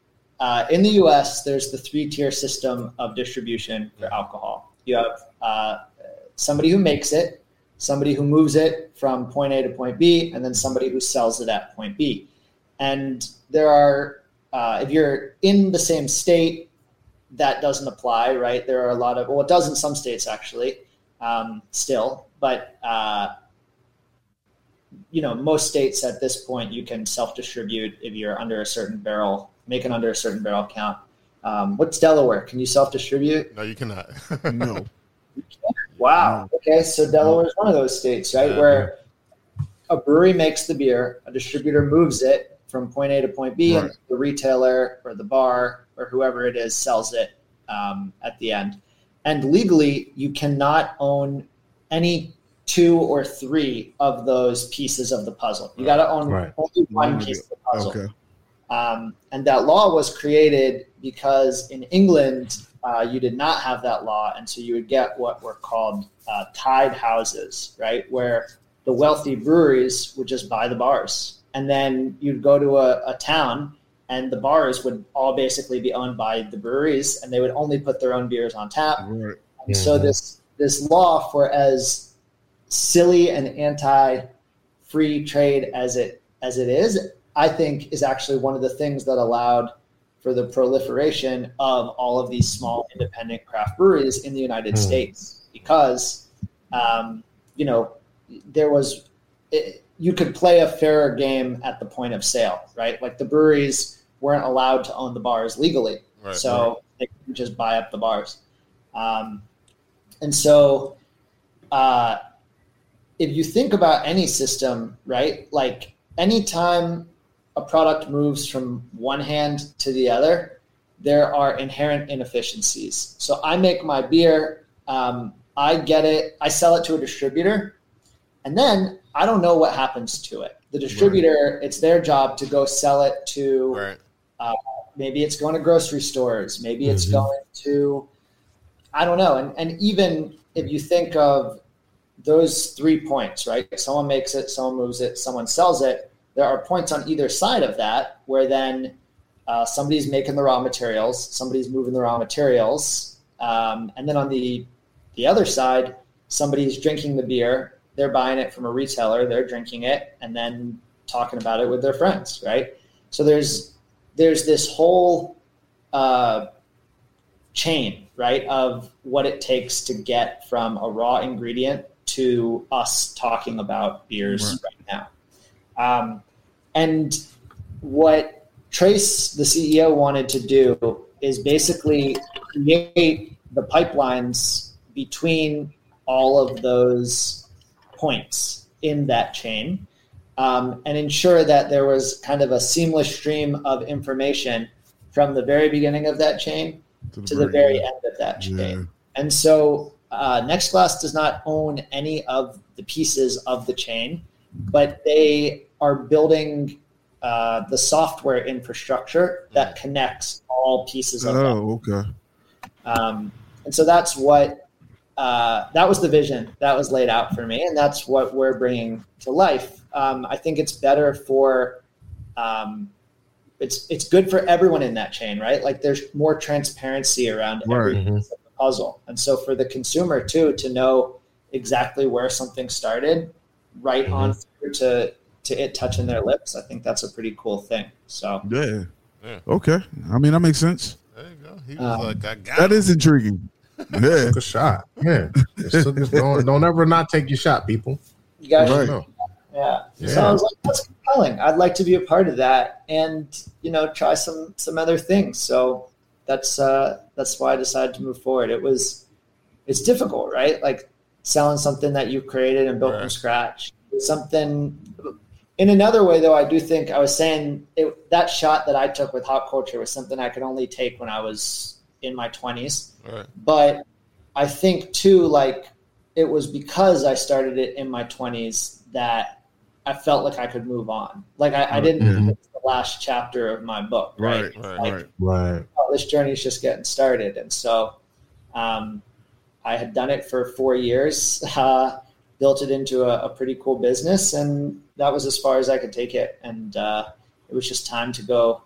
in the U.S., there's the three-tier system of distribution for alcohol. You have somebody who makes it, somebody who moves it from point A to point B, and then somebody who sells it at point B. And there are, if you're in the same state, that doesn't apply, right? There are a lot of, it does in some states actually, still, but most states at this point you can self-distribute if you're under a certain barrel, making under a certain barrel count. What's Delaware? Can you self-distribute? No, you cannot. No. You can't? Wow. Okay, so Delaware is one of those states, right, where a brewery makes the beer, a distributor moves it from point A to point B, right, and the retailer or the bar or whoever it is sells it at the end. And legally, you cannot own any two or three of those pieces of the puzzle. You got to own only one piece of the puzzle. Okay. And that law was created because in England, you did not have that law. And so you would get what were called tied houses, right? Where the wealthy breweries would just buy the bars. And then you'd go to a town and the bars would all basically be owned by the breweries, and they would only put their own beers on tap. Right. And so this law, for as silly and anti-free trade as it is, I think is actually one of the things that allowed for the proliferation of all of these small independent craft breweries in the United States, because there was you could play a fairer game at the point of sale, right? Like the breweries weren't allowed to own the bars legally. Right, so they could just buy up the bars. And so if you think about any system, right, like anytime a product moves from one hand to the other, there are inherent inefficiencies. So I make my beer, I get it, I sell it to a distributor, and then I don't know what happens to it. The distributor, right. It's their job to go sell it to, right. Maybe it's going to grocery stores, maybe mm-hmm. it's going to, I don't know. And even if you think of those 3 points, right? Someone makes it, someone moves it, someone sells it. There are points on either side of that where then somebody's making the raw materials, somebody's moving the raw materials. And then on the other side, somebody's drinking the beer, they're buying it from a retailer, they're drinking it, and then talking about it with their friends, right? So there's this whole chain, right, of what it takes to get from a raw ingredient to us talking about beers right now. And what Trace, the CEO, wanted to do is basically create the pipelines between all of those points in that chain, and ensure that there was kind of a seamless stream of information from the very beginning of that chain to the very end of that chain. Yeah. And so Next Glass does not own any of the pieces of the chain, but they are building the software infrastructure that connects all pieces of that. Okay. And so that's what, that was the vision that was laid out for me, and that's what we're bringing to life. I think it's better for... It's good for everyone in that chain, right? Like there's more transparency around every piece of the puzzle. And so for the consumer too, to know exactly where something started, right on through to it touching their lips, I think that's a pretty cool thing. So yeah. Okay. I mean, that makes sense. There you go. He was like, I got that him. Is intriguing. Yeah. Took a shot. Yeah. Don't ever not take your shot, people. You guys should know. Yeah. So I was like, that's compelling. I'd like to be a part of that and, try some other things. So that's why I decided to move forward. It's difficult, right? Like selling something that you created and built from scratch. Something in another way, though, I do think I was saying that shot that I took with Hop Culture was something I could only take when I was in my 20s. Right. But I think too, like it was because I started it in my 20s that I felt like I could move on. Like I didn't finish the last chapter of my book. Right. Oh, this journey is just getting started. And so I had done it for 4 years, built it into a pretty cool business. And that was as far as I could take it. And it was just time to go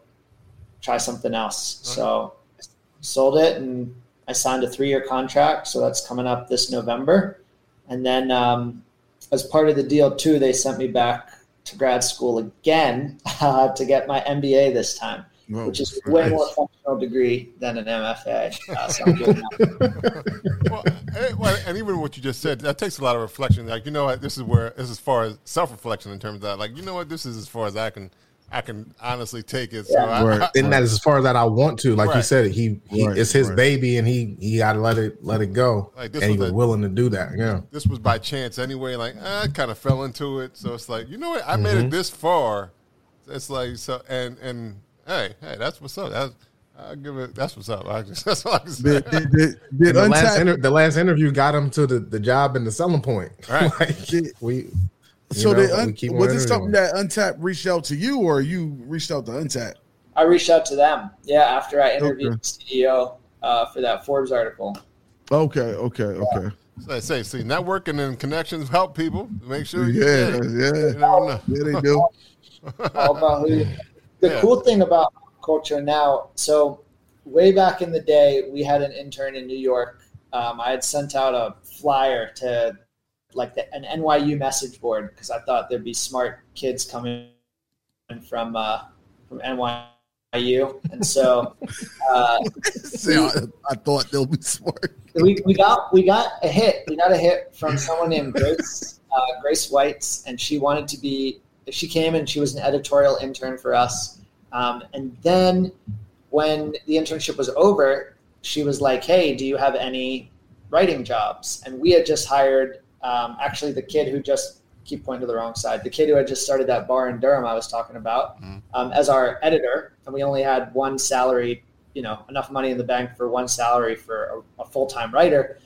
try something else. Okay. So I sold it and I signed a 3-year contract. So that's coming up this November. And then, as part of the deal, too, they sent me back to grad school again to get my MBA this time, which is way more functional degree than an MFA. So I'm doing that. Well, and even what you just said, that takes a lot of reflection. Like, this is as far as self-reflection in terms of that. Like, this is as far as I can honestly take it. So and that is as far as that I want to. Like you said, he it's his baby, and he got to let it go. Like this, and he was willing to do that. Yeah, this was by chance anyway. Like I kind of fell into it, so it's like what I made it this far. It's like so, and hey, that's what's up. I give it. That's what's up. That's all I can say. The last interview got him to the job and the selling point. Right, was this something that Untappd reached out to you, or you reached out to Untappd? I reached out to them. Yeah, after I interviewed the CEO for that Forbes article. Okay. So I say, networking and connections help people. Make sure you get it. You never know. Yeah, they do. All about who the cool thing about culture now. So way back in the day, we had an intern in New York. I had sent out a flyer to an NYU message board because I thought there'd be smart kids coming from NYU, and so I thought they'll be smart. We got a hit from someone named Grace Weitz, and she wanted to be. She came and she was an editorial intern for us, and then when the internship was over, she was like, "Hey, do you have any writing jobs?" And we had just hired. Actually, the kid who just keep pointing to the wrong side, the kid who had just started that bar in Durham I was talking about as our editor, and we only had one salaried you know, enough money in the bank for one salary for a full-time writer.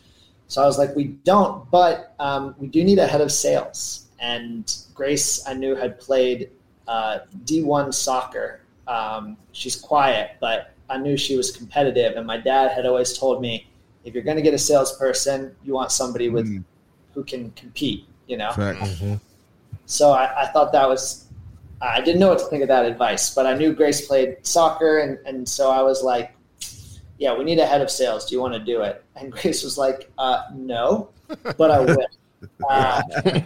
So I was like, we don't, but we do need a head of sales. And Grace, I knew, had played D1 soccer. She's quiet, but I knew she was competitive. And my dad had always told me, if you're going to get a salesperson, you want somebody with who can compete, you know? Mm-hmm. So I thought that was, I didn't know what to think of that advice, but I knew Grace played soccer. And so I was like, yeah, we need a head of sales. Do you want to do it? And Grace was like, no, but I will. Grace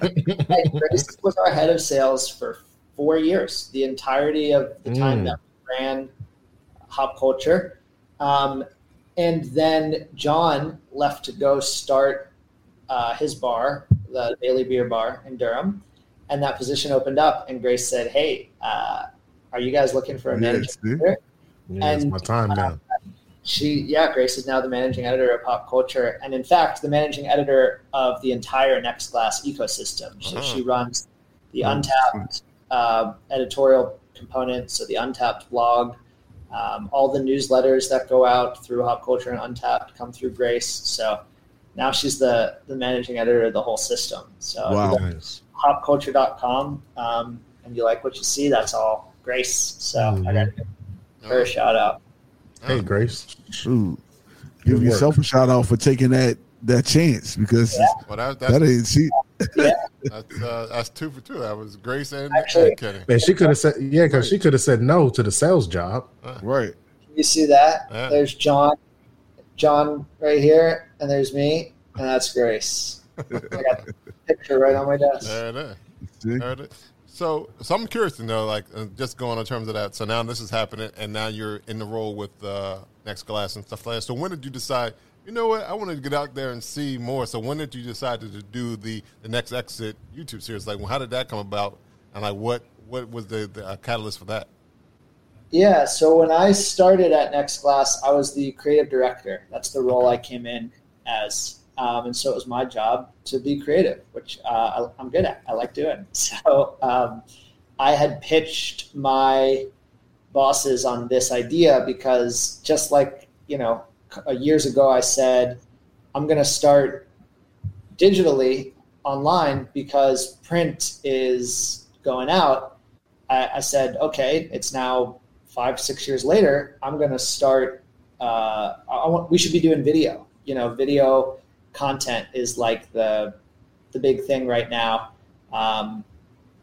was our head of sales for 4 years, the entirety of the time that we ran Hop Culture. And then John left to go start his bar, the Daily Beer Bar in Durham. And that position opened up, and Grace said, hey, are you guys looking for a manager? Yeah, it's my time now. Grace is now the managing editor of Hop Culture, and in fact, the managing editor of the entire Next Glass ecosystem. She runs the Untappd editorial component, so the Untappd blog, all the newsletters that go out through Hop Culture and Untappd come through Grace. So now she's the managing editor of the whole system. So hopculture.com, and you like what you see, that's all Grace. So I got to give her a shout out. Hey, Grace. Shoot. Give yourself a shout out for taking that chance, because that ain't cheap. Yeah. That's 2 for 2. That was Grace and Kenny. And she could have said, because she could have said no to the sales job. Right. You see that? Yeah. There's John right here, and there's me, and that's Grace. I got the picture right on my desk. There it is. So I'm curious to know, like, just going in terms of that. So now this is happening, and now you're in the role with Next Glass and stuff like that. So when did you decide, you know what, I want to get out there and see more? So when did you decide to do the Next Exit YouTube series? Like, well, how did that come about? And, like, what was the catalyst for that? Yeah, so when I started at Next Glass, I was the creative director. That's the role I came in as. And so it was my job to be creative, which I'm good at. I like doing. So I had pitched my bosses on this idea because just like, you know, years ago, I said, I'm going to start digitally online because print is going out. I said, okay, it's now 5-6 years later. I'm going to start. We should be doing video, you know, video content is like the big thing right now.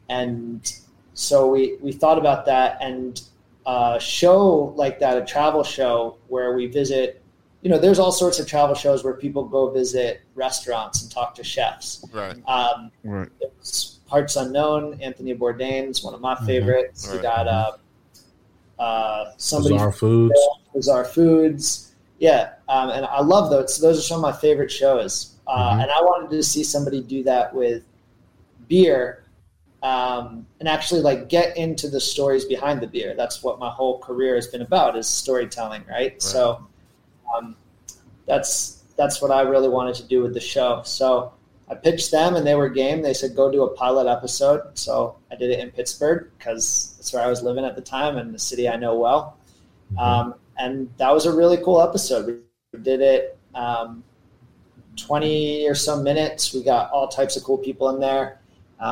And so we thought about that, and a show like that, a travel show where we visit, you know, there's all sorts of travel shows where people go visit restaurants and talk to chefs. Right. It's Parts Unknown, Anthony Bourdain's one of my favorites. Mm-hmm. Right. We got somebody Bizarre Foods. Yeah, and I love those. Those are some of my favorite shows. And I wanted to see somebody do that with beer and actually, like, get into the stories behind the beer. That's what my whole career has been about, is storytelling, right? So that's what I really wanted to do with the show. So I pitched them, and they were game. They said, go do a pilot episode. So I did it in Pittsburgh because that's where I was living at the time and the city I know well. And that was a really cool episode. We did it 20 or so minutes. We got all types of cool people in there.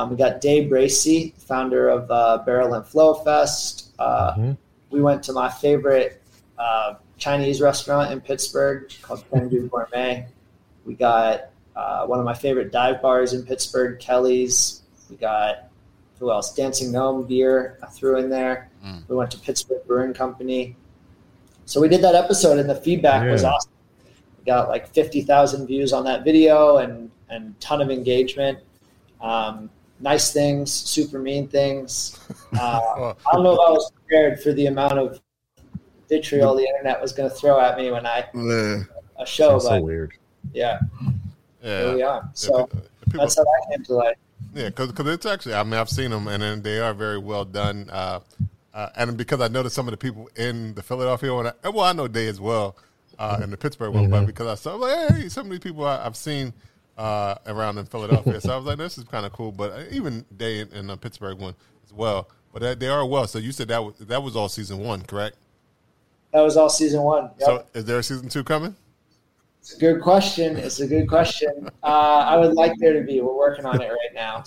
We got Dave Bracey, founder of Barrel and Flow Fest. We went to my favorite Chinese restaurant in Pittsburgh called Pendu Gourmet. We got one of my favorite dive bars in Pittsburgh, Kelly's. We got, who else? Dancing Gnome Beer I threw in there. We went to Pittsburgh Brewing Company. So we did that episode, and the feedback was awesome. We got like 50,000 views on that video and ton of engagement. Nice things, super mean things. I don't know if I was prepared for the amount of vitriol the internet was going to throw at me when I a show. That's so weird. Yeah. Here we are. So that's how that came to life. Yeah, because it's actually, I mean, I've seen them, and they are very well done. And because I noticed some of the people in the Philadelphia one, I know Day as well, in the Pittsburgh one, but because I saw, like, hey, some of these people I've seen around in Philadelphia, so I was like, this is kind of cool. But even Day in the Pittsburgh one as well, but they are well. So you said that was all season 1, correct? That was all season one. Yep. So is there a season two coming? It's a good question. It's a good question. I would like there to be. We're working on it right now.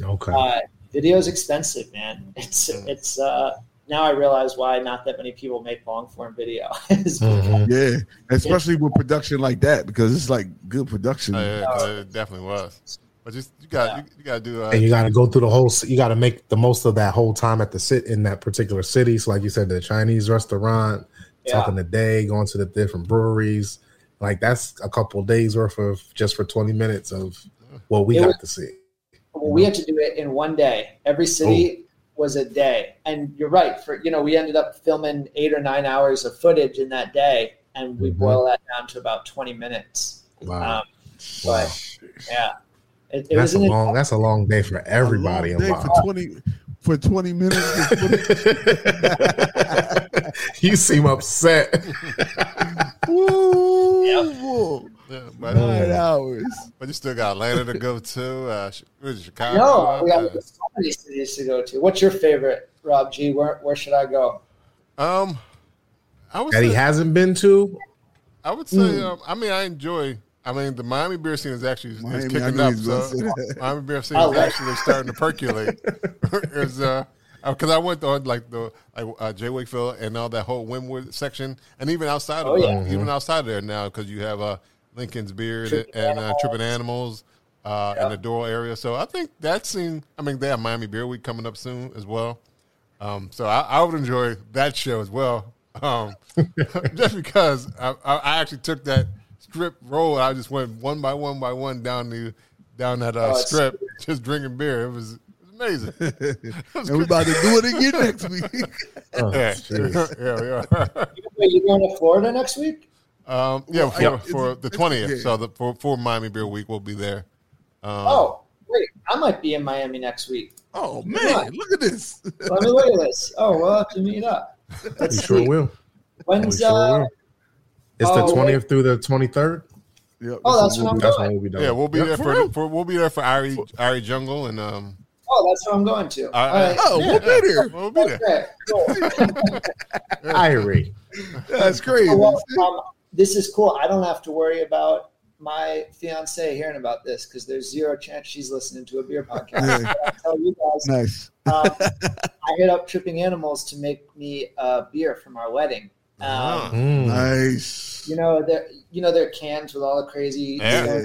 Okay. So video is expensive, man. It's now I realize why not that many people make long form video. Yeah, especially with production like that, because it's like good production. Oh, yeah, it definitely was. But just you got to make the most of that whole time at the sit in that particular city. So like you said, the Chinese restaurant, talking the day, going to the different breweries. Like that's a couple of days worth of just for 20 minutes of what we got to see. Well, we had to do it in one day. Every city was a day. And you're right. We ended up filming 8 or 9 hours of footage in that day, and we boil that down to about 20 minutes. Wow. But yeah. That's a long day for everybody. For 20 minutes. You seem upset. Woo! Yep. Yeah, 9 hours. But you still got Atlanta to go to. Chicago. No, we got so many cities to go to. What's your favorite, Rob G? Where should I go? He hasn't been to. I would say. I mean, the Miami beer scene is actually kicking up. So Miami beer scene is actually starting to percolate. Because I went on Jay Wakefield and all that whole Wynwood section, and even outside of there now, because you have Lincoln's Beard and Tripping Animals in the Doral area. So I think that scene. I mean, they have Miami Beer Week coming up soon as well. So I would enjoy that show as well, just because I actually took that strip roll. I just went one by one down that strip, just drinking beer. It was amazing. And we're about to do it again next week. Yeah, we are. You going to Florida next week? For the 20th. Yeah. So for Miami Beer Week, we'll be there. Great. I might be in Miami next week. Oh, man, look at this. Let me look at this. Oh, we'll have to meet up. That's sure will. When's will. It's the 20th through the 23rd? Yep. That's what we'll be doing. Yeah, we'll be there for Ari Jungle and – Oh, that's where I'm going to. We'll be there. Irie. That's crazy. Well, this is cool. I don't have to worry about my fiance hearing about this because there's zero chance she's listening to a beer podcast. Yeah. I tell you guys. Nice. I hit up Tripping Animals to make me beer from our wedding. Nice. They're cans with all the crazy. Yeah.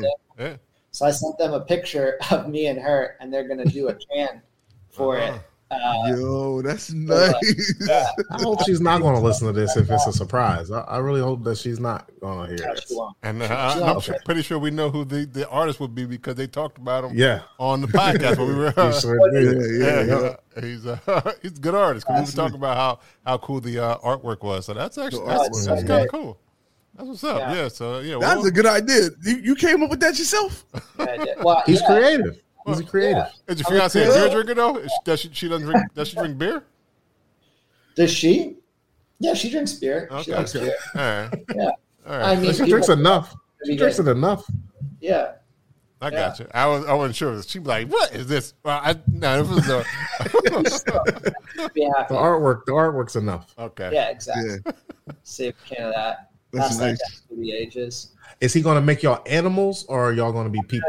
So I sent them a picture of me and her, and they're going to do a can for it. Yo, that's nice. I hope she's not going to listen to this if it's a surprise. I really hope that she's not going to hear it. And I'm pretty sure we know who the artist would be because they talked about him on the podcast. When we were, he's a good artist. We were talking about how cool the artwork was. So that's kind of cool. That's what's up. Yeah. That's a good idea. You came up with that yourself? Yeah, I did. Well, he's creative. He's a creative. Yeah. Is your fiance a beer drinker though? Does she drink beer? Does she? Yeah, she drinks beer. Okay. She likes beer. All right. Yeah. All right. I mean, she drinks enough. She drinks it enough. Yeah. I got you. I wasn't sure. She was like, "What is this?" Well, it was a. The artwork's enough. Okay. Yeah. Exactly. Yeah. Save a can of that. That's nice. Like the ages. Is he going to make y'all animals or are y'all going to be people?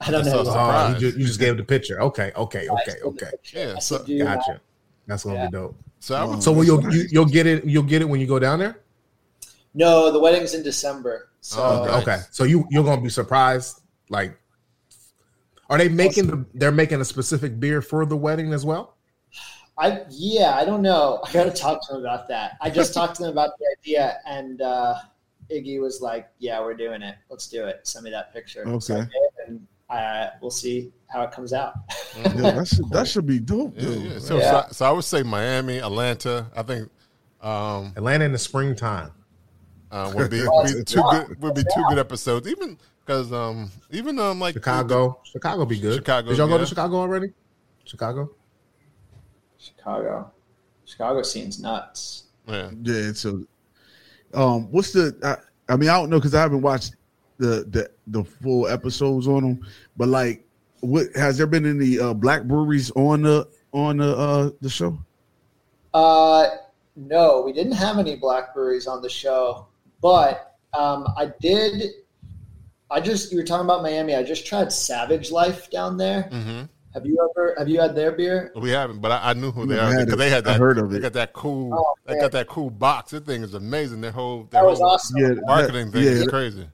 I don't know. You just gave the picture. Okay. Yeah, so gotcha. That's going to be dope. So you'll get it when you go down there. No, the wedding's in December. So okay. So you're going to be surprised. Like, are they making they're making a specific beer for the wedding as well? I don't know. I got to talk to them about that. I just talked to them about the idea, and Iggy was like, "Yeah, we're doing it. Let's do it. Send me that picture." Okay. So I did, and we'll see how it comes out. That should be dope, dude. Yeah. So I would say Miami, Atlanta. I think Atlanta in the springtime would be two good episodes. Even because like Chicago be good. Chicago. Did y'all go to Chicago already? Chicago scene's nuts. Yeah. So, what's the? I don't know because I haven't watched the full episodes on them. But like, what has there been any black breweries on the show? No, we didn't have any black breweries on the show, but you were talking about Miami. I just tried Savage Life down there. Mm-hmm. Have you had their beer? We haven't, but I knew who they are because they had that. I heard of it. They got that cool. Oh, they got that cool box. That thing is amazing. Their whole awesome. Yeah, marketing thing is crazy.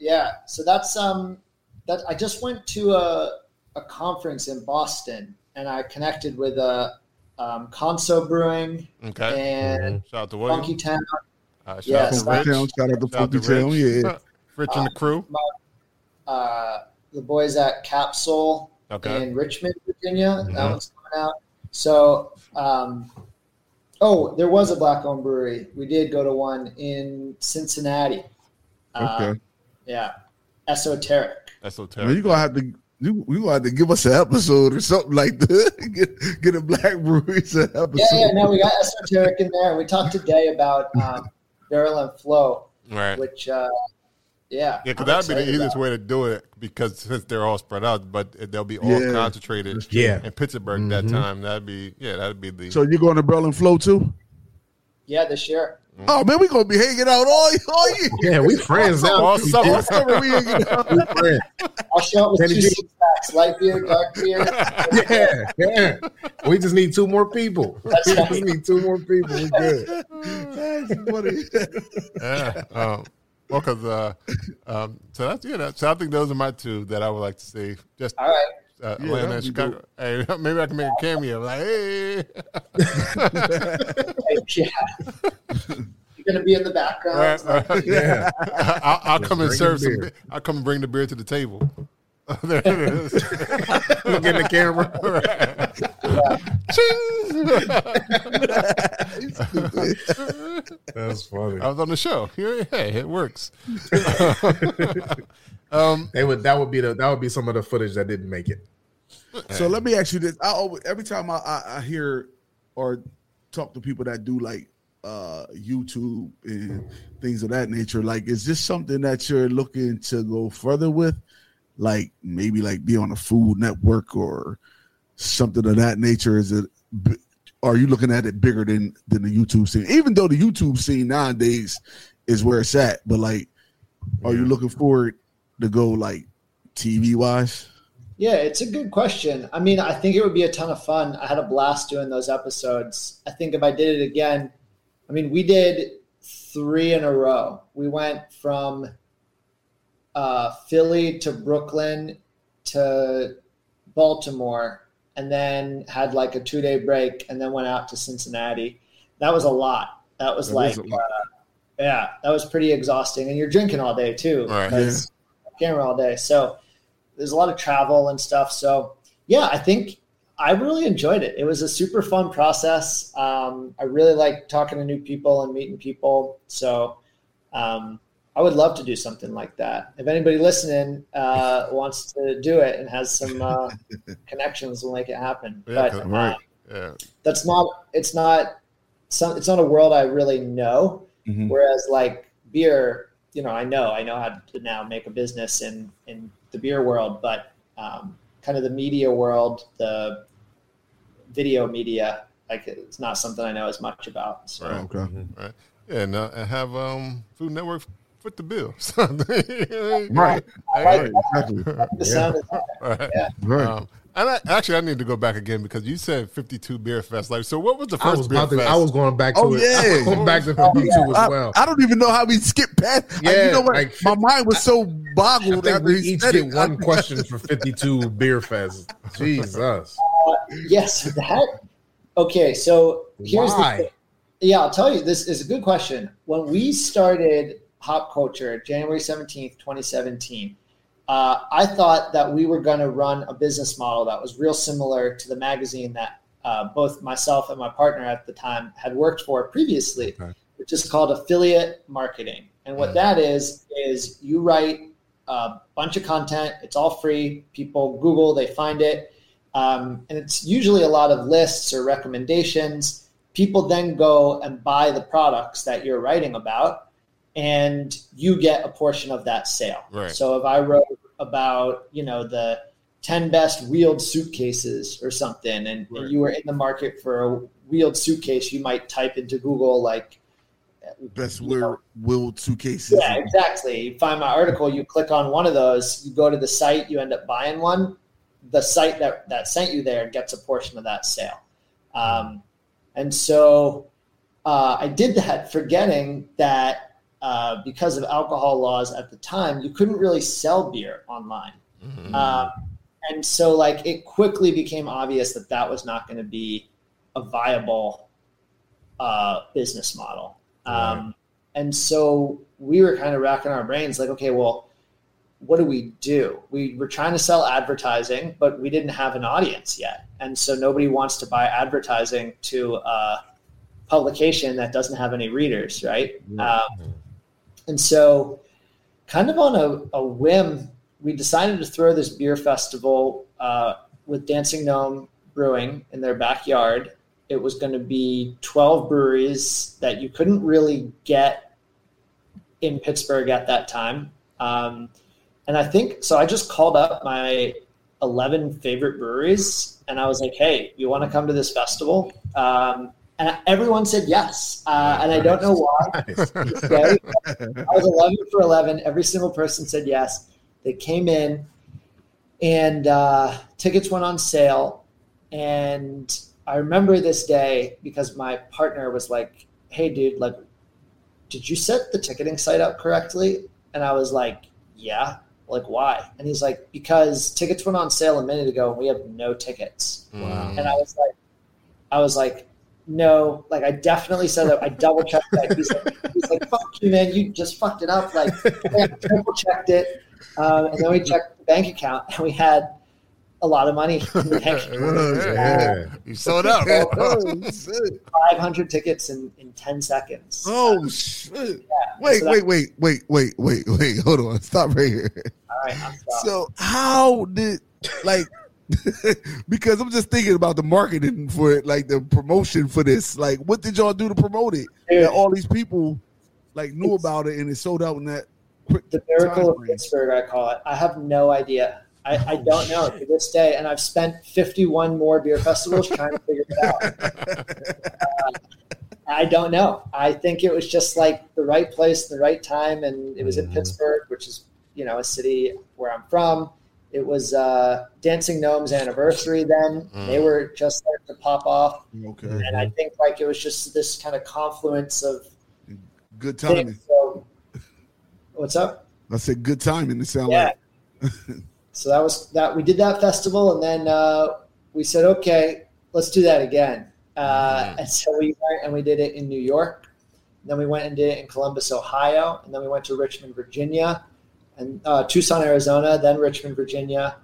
Yeah, so that's that. I just went to a conference in Boston, and I connected with Conso Brewing and shout out to Funky Town. Shout out to Funky Town. Yeah, Rich and the crew. The boys at Capsule. Okay. In Richmond, Virginia. Mm-hmm. That one's coming out. So, there was a black-owned brewery. We did go to one in Cincinnati. Okay. Yeah. Esoteric. Well, you're gonna have to give us an episode or something like that. Get a black brewery episode. Yeah. No, we got Esoteric in there. We talked today about Barrel and Flow, right? Which. Yeah, because that would be the easiest way to do it because since they're all spread out, but they'll be all concentrated in Pittsburgh that time. That'd be the... So you're going to Berlin Flow too? Yeah, this year. Mm-hmm. Oh, man, we're going to be hanging out all year. Yeah, we friends all summer. All summer we hanging out. We friends. I'll show up with 2 six-packs, light beer, dark beer. Yeah. We just need 2 more people. We're good. That's funny. Yeah, well, because so I think those are my 2 that I would like to see. Just all right, Atlanta and Chicago. Hey, maybe I can make a cameo. Like, hey, you're gonna be in the background. Right. Yeah, I'll come and serve some. I'll come and bring the beer to the table. There it is. Look in the camera. Right. Ching! That's funny. I was on the show. Hey, it works. That would be some of the footage that didn't make it. So let me ask you this. Every time I hear or talk to people that do like YouTube and things of that nature, like is this something that you're looking to go further with? Like maybe like be on a Food Network or something of that nature. Is it? Are you looking at it bigger than the YouTube scene? Even though the YouTube scene nowadays is where it's at, but like, are you looking forward to go like TV wise? Yeah, it's a good question. I mean, I think it would be a ton of fun. I had a blast doing those episodes. I think if I did it again, I mean, we did 3 in a row. We went from Philly to Brooklyn to Baltimore, and then had like a 2-day break, and then went out to Cincinnati. That was a lot. That was that was pretty exhausting. And you're drinking all day too, right? Camera all day. So there's a lot of travel and stuff. So yeah, I think I really enjoyed it. It was a super fun process. I really like talking to new people and meeting people. So, I would love to do something like that. If anybody listening wants to do it and has some connections, we'll make it happen. Yeah, but it's not a world I really know. Mm-hmm. Whereas like beer, you know, I know how to now make a business in the beer world, but kind of the media world, the video media, like it's not something I know as much about. So. Right. Okay. Mm-hmm. Right. Yeah, and have Food Network foot the bill. Right. Right. Exactly. Right. Yeah. Right. And I need to go back again because you said 52 Beer Fest. Like, so what was the first beer fest? I was going back to it. Yeah. I was back to 52 as well. I don't even know how we skipped past. Yeah. You know what? Like, my mind was so boggled after we each did one question for 52 Beer Fest. Jesus. Yes. That. Okay. So here's the thing. Yeah, I'll tell you, this is a good question. When we started Hop Culture, January 17th, 2017, I thought that we were going to run a business model that was real similar to the magazine that both myself and my partner at the time had worked for previously, which is called affiliate marketing. And what that is you write a bunch of content. It's all free. People Google, they find it. And it's usually a lot of lists or recommendations. People then go and buy the products that you're writing about, and you get a portion of that sale. Right. So if I wrote about, you know, the 10 best wheeled suitcases or something, and you were in the market for a wheeled suitcase, you might type into Google like best wheeled suitcases. Yeah, exactly. You find my article, you click on one of those, you go to the site, you end up buying one. The site that sent you there gets a portion of that sale. And so I did that forgetting that because of alcohol laws at the time, you couldn't really sell beer online. Mm-hmm. And so like it quickly became obvious that that was not going to be a viable business model. Right. And so we were kind of racking our brains like, okay, well, what do? We were trying to sell advertising, but we didn't have an audience yet. And so nobody wants to buy advertising to a publication that doesn't have any readers, right? Mm-hmm. And so kind of on a whim, we decided to throw this beer festival with Dancing Gnome Brewing in their backyard. It was going to be 12 breweries that you couldn't really get in Pittsburgh at that time. And I think, so I just called up my 11 favorite breweries and I was like, hey, you want to come to this festival? And everyone said yes. And I don't know why. Okay? I was 11 for 11. Every single person said yes. They came in and tickets went on sale. And I remember this day because my partner was like, hey, dude, like, did you set the ticketing site up correctly? And I was like, yeah. Like, why? And he's like, because tickets went on sale a minute ago and we have no tickets. Wow. And I was like, no, like I definitely said that. I double checked that. He's like, fuck you, man. You just fucked it up. Like, I triple checked it. And then we checked the bank account and we had a lot of money. You sold out. 500 tickets in 10 seconds. Oh, shit. Yeah. Wait. Hold on. Stop right here. All right. I'm stopped. So how did, like, because I'm just thinking about the marketing for it, like the promotion for this. Like, what did y'all do to promote it? Dude, that all these people, like, knew about it and it sold out in that quick The miracle of Pittsburgh, I call it. I have no idea. I don't know to this day, and I've spent 51 more beer festivals trying to figure it out. I don't know. I think it was just like the right place, the right time, and it was in Pittsburgh, which is, you know, a city where I'm from. It was Dancing Gnome's anniversary then. They were just starting to pop off. Okay. And I think like it was just this kind of confluence of good timing. So, what's up? I said good timing. It sounded like. So that was that. We did that festival, and then we said, "Okay, let's do that again." And so we went and we did it in New York. And then we went and did it in Columbus, Ohio, and then we went to Richmond, Virginia, and Tucson, Arizona, then Richmond, Virginia,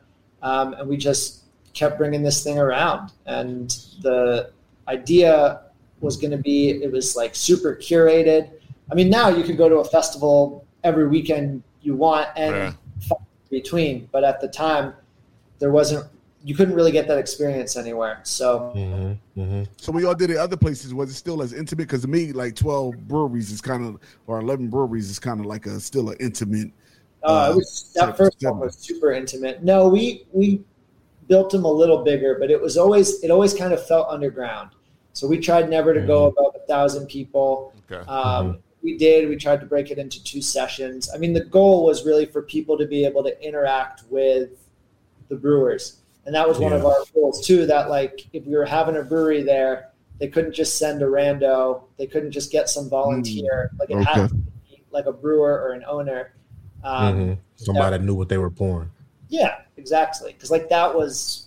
and we just kept bringing this thing around. And the idea was going to be it was like super curated. I mean, now you can go to a festival every weekend you want, and. Yeah. Between, but at the time there wasn't, you couldn't really get that experience anywhere. So So we all did it other places. Was it still as intimate? Because to me, like 12 breweries is kind of, or 11 breweries is kind of like a still an intimate it was, that first one was super intimate. No, we built them a little bigger, but it always kind of felt underground. So we tried never to go above 1,000 people. Okay. We tried to break it into two sessions. I mean, the goal was really for people to be able to interact with the brewers. And that was one of our goals too, that like, if we were having a brewery there, they couldn't just send a rando. They couldn't just get some volunteer. Like it had to be like a brewer or an owner. Somebody knew what they were pouring. Yeah, exactly. Cause like that was,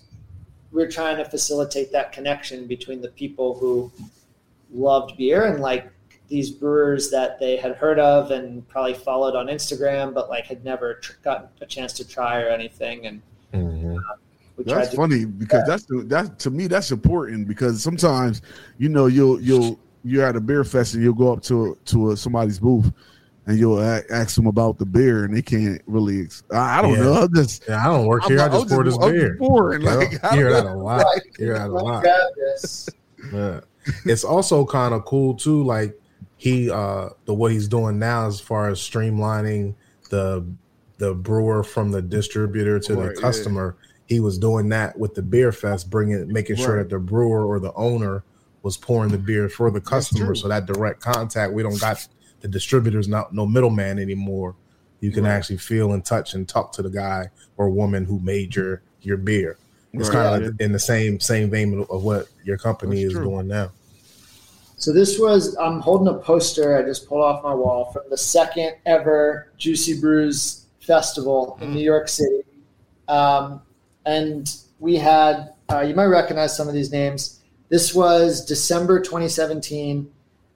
we were trying to facilitate that connection between the people who loved beer and like, these brewers that they had heard of and probably followed on Instagram, but like had never gotten a chance to try or anything. And that's funny because that's to me, that's important because sometimes, you know, you're at a beer fest and you'll go up to somebody's booth and you'll ask them about the beer and they can't really, I don't know. I don't work here. I just pour this beer. You're out a lot. You're out a lot. Yeah. It's also kind of cool too. Like, what he's doing now as far as streamlining the brewer from the distributor to the customer, he was doing that with the beer fest, making sure that the brewer or the owner was pouring the beer for the customer. So that direct contact, we don't got the distributors, not no middleman anymore. You can actually feel and touch and talk to the guy or woman who made your beer. It's kind of like in the same vein of what your company is doing now. So this was, I'm holding a poster I just pulled off my wall from the second ever Juicy Brews Festival in New York City. And we had, you might recognize some of these names. This was December 2017.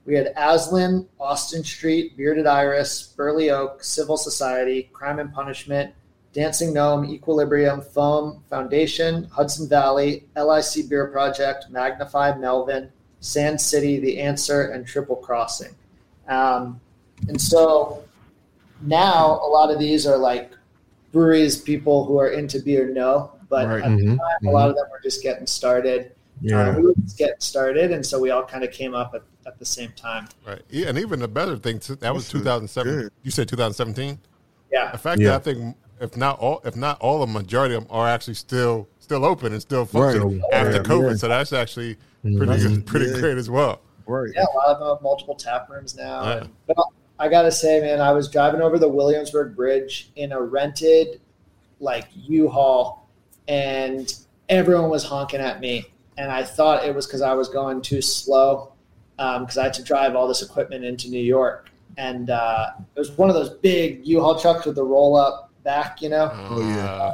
We had Aslan, Austin Street, Bearded Iris, Burley Oak, Civil Society, Crime and Punishment, Dancing Gnome, Equilibrium, Foam, Foundation, Hudson Valley, LIC Beer Project, Magnify, Melvin, Sand City, The Answer, and Triple Crossing. And so now a lot of these are like breweries people who are into beer know, but at the time, a lot of them were just getting started. We were just getting started, and so we all kind of came up at the same time. Right. Yeah, and even the better thing, that was 2007. You said 2017? Yeah. The fact that I think if not all, the majority of them are actually still open and still functioning after COVID. Yeah. So that's actually pretty great as well. Right. Yeah, a lot of them have multiple tap rooms now. Yeah. And, well, I got to say, man, I was driving over the Williamsburg Bridge in a rented like U-Haul, and everyone was honking at me. And I thought it was because I was going too slow because I had to drive all this equipment into New York. And it was one of those big U-Haul trucks with the roll-up back, you know. Oh yeah.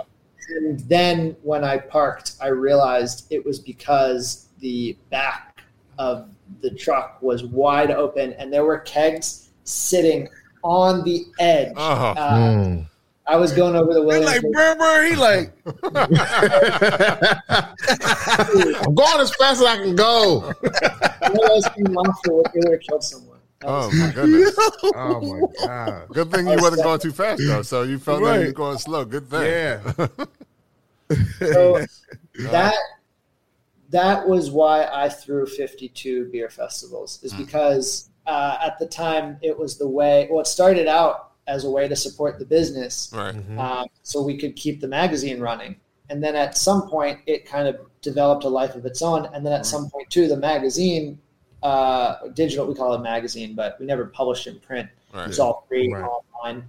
And then when I parked, I realized it was because the back of the truck was wide open, and there were kegs sitting on the edge. I was going over the Williams. Like, I'm going as fast as I can go. It would have killed someone. Oh my goodness! Oh my God! Good thing you wasn't going too fast though, so you felt like you were going slow. Good thing. Yeah. So that was why I threw 52 beer festivals, is because at the time it was the way. Well, it started out as a way to support the business, right? So we could keep the magazine running, and then at some point it kind of developed a life of its own, and then at some point too, the magazine. Digital, we call it a magazine, but we never published in print. Right. It's all free online.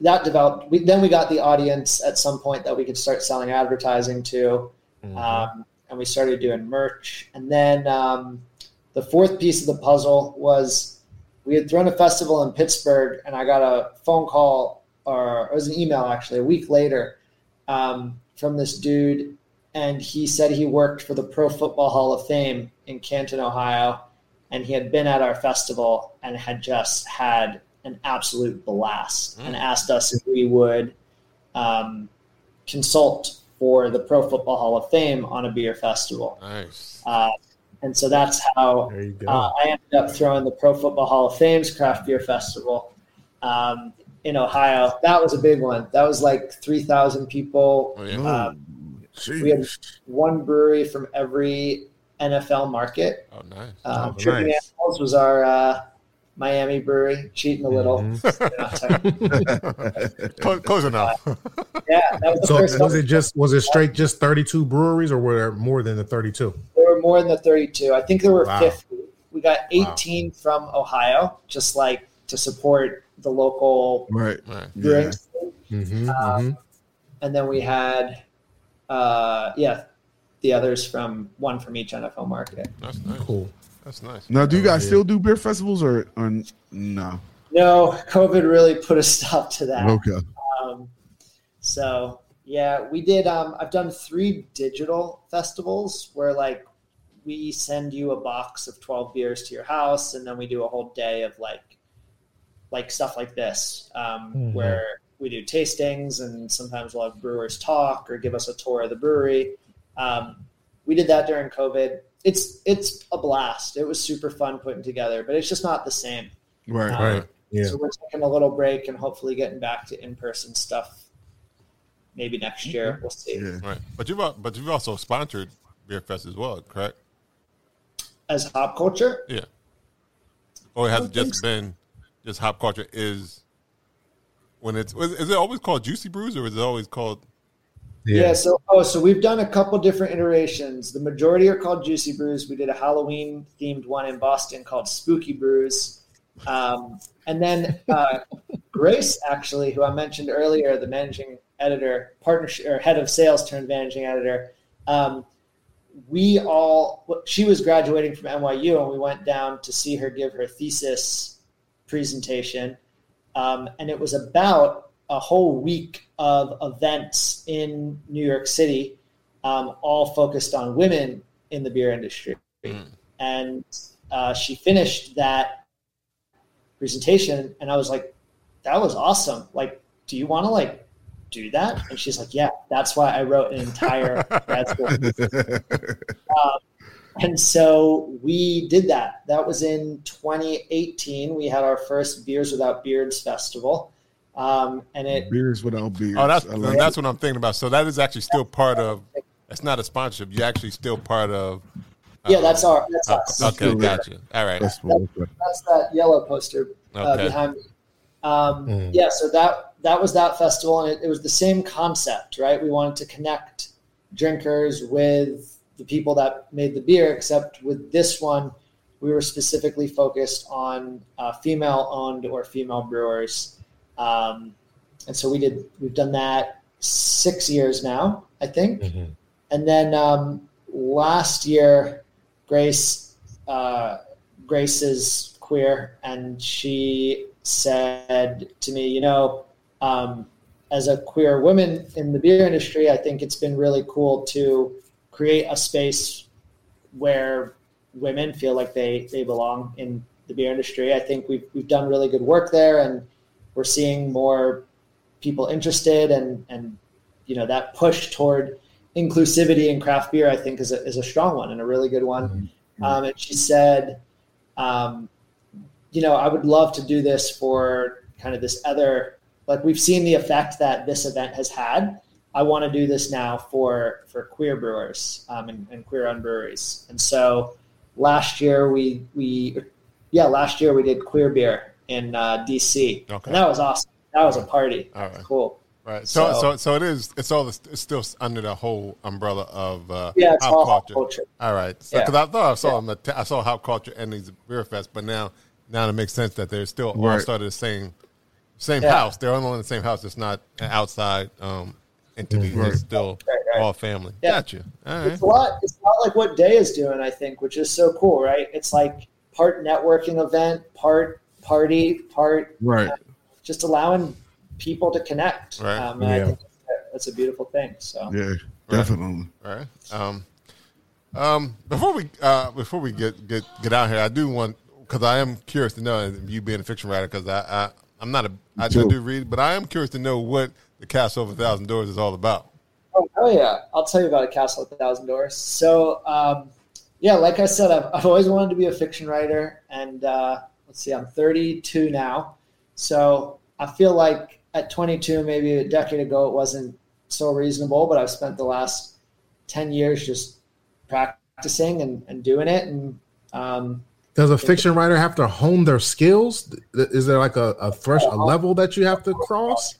That developed. Then we got the audience at some point that we could start selling advertising to, and we started doing merch. And then the fourth piece of the puzzle was we had thrown a festival in Pittsburgh, and I got a phone call, or it was an email actually, a week later from this dude. And he said he worked for the Pro Football Hall of Fame in Canton, Ohio, and he had been at our festival and had just had an absolute blast and asked us if we would consult for the Pro Football Hall of Fame on a beer festival. Nice. And so that's how I ended up throwing the Pro Football Hall of Fame's Craft Beer Festival in Ohio. That was a big one. That was like 3,000 people. Oh, yeah. We had one brewery from every NFL market. Oh, nice. Tripping Animals was our Miami brewery, cheating a little. Close enough. Yeah. That was was it straight just 32 breweries, or were there more than the 32? There were more than the 32. I think there were 50. We got 18 from Ohio, just like to support the local brewing. And then we had... the others from one from each NFL market. That's nice. Cool. That's nice. Now, do you guys still do beer festivals or no? No, COVID really put a stop to that. Okay. So yeah, we did. I've done 3 digital festivals where like we send you a box of 12 beers to your house, and then we do a whole day of like stuff like this where. We do tastings, and sometimes we'll have brewers talk or give us a tour of the brewery. We did that during COVID. It's a blast. It was super fun putting together, but it's just not the same. Right. Yeah. So we're taking a little break and hopefully getting back to in-person stuff maybe next year. We'll see. Yeah. Right. But you've also sponsored Beer Fest as well, correct? As Hop Culture? Yeah. Or it hasn't just been just Hop Culture is... Is it always called Juicy Brews, or is it always called Yeah. So we've done a couple different iterations. The majority are called Juicy Brews. We did a Halloween themed one in Boston called Spooky Brews. And then Grace, actually, who I mentioned earlier, the managing editor, partnership or head of sales turned managing editor. She was graduating from NYU, and we went down to see her give her thesis presentation. And it was about a whole week of events in New York City, all focused on women in the beer industry. Mm. And she finished that presentation, and I was like, that was awesome. Like, do you want to do that? And she's like, yeah, that's why I wrote an entire grad school. And so we did that. That was in 2018. We had our first Beers Without Beards festival. And it Beers Without Beards. Oh, that's what I'm thinking about. So that is actually still part of, that's not a sponsorship. You're actually still part of. Yeah, that's us. Okay, gotcha. All right. That's that yellow poster behind me. Yeah, so that was that festival, and it was the same concept, right? We wanted to connect drinkers with the people that made the beer, except with this one, we were specifically focused on female-owned or female brewers. And so we've done that 6 years now, I think. Mm-hmm. And then last year, Grace is queer, and she said to me, as a queer woman in the beer industry, I think it's been really cool to create a space where women feel like they belong in the beer industry. I think we've done really good work there, and we're seeing more people interested, and that push toward inclusivity in craft beer, I think, is a strong one and a really good one. Mm-hmm. And she said, I would love to do this for kind of this other, we've seen the effect that this event has had. I want to do this now for queer brewers and queer-owned breweries. And so last year we did queer beer in D.C. Okay. And that was awesome. That was a party. All right. It was cool. Right. So it is. It's still under the whole umbrella of Hop Culture. All right. So, because I thought I saw Hop Culture and these beer fest, but now it makes sense that they're still all started the same house. They're all in the same house. It's not outside. It's still all family. Yeah. Gotcha. All right. It's a lot like what Day is doing, I think, which is so cool, right? It's like part networking event, part party, part just allowing people to connect. Right. I think that's a beautiful thing. So yeah, definitely. All right. Before we get out here, I do want, because I am curious to know, you being a fiction writer, because I do read, but I am curious to know what The Castle of a Thousand Doors is all about. Oh, hell yeah. I'll tell you about A Castle of a Thousand Doors. So, like I said, I've always wanted to be a fiction writer. And I'm 32 now. So I feel like at 22, maybe a decade ago, it wasn't so reasonable. But I've spent the last 10 years just practicing and doing it. And does a fiction writer have to hone their skills? Is there a threshold, a level that you have to cross?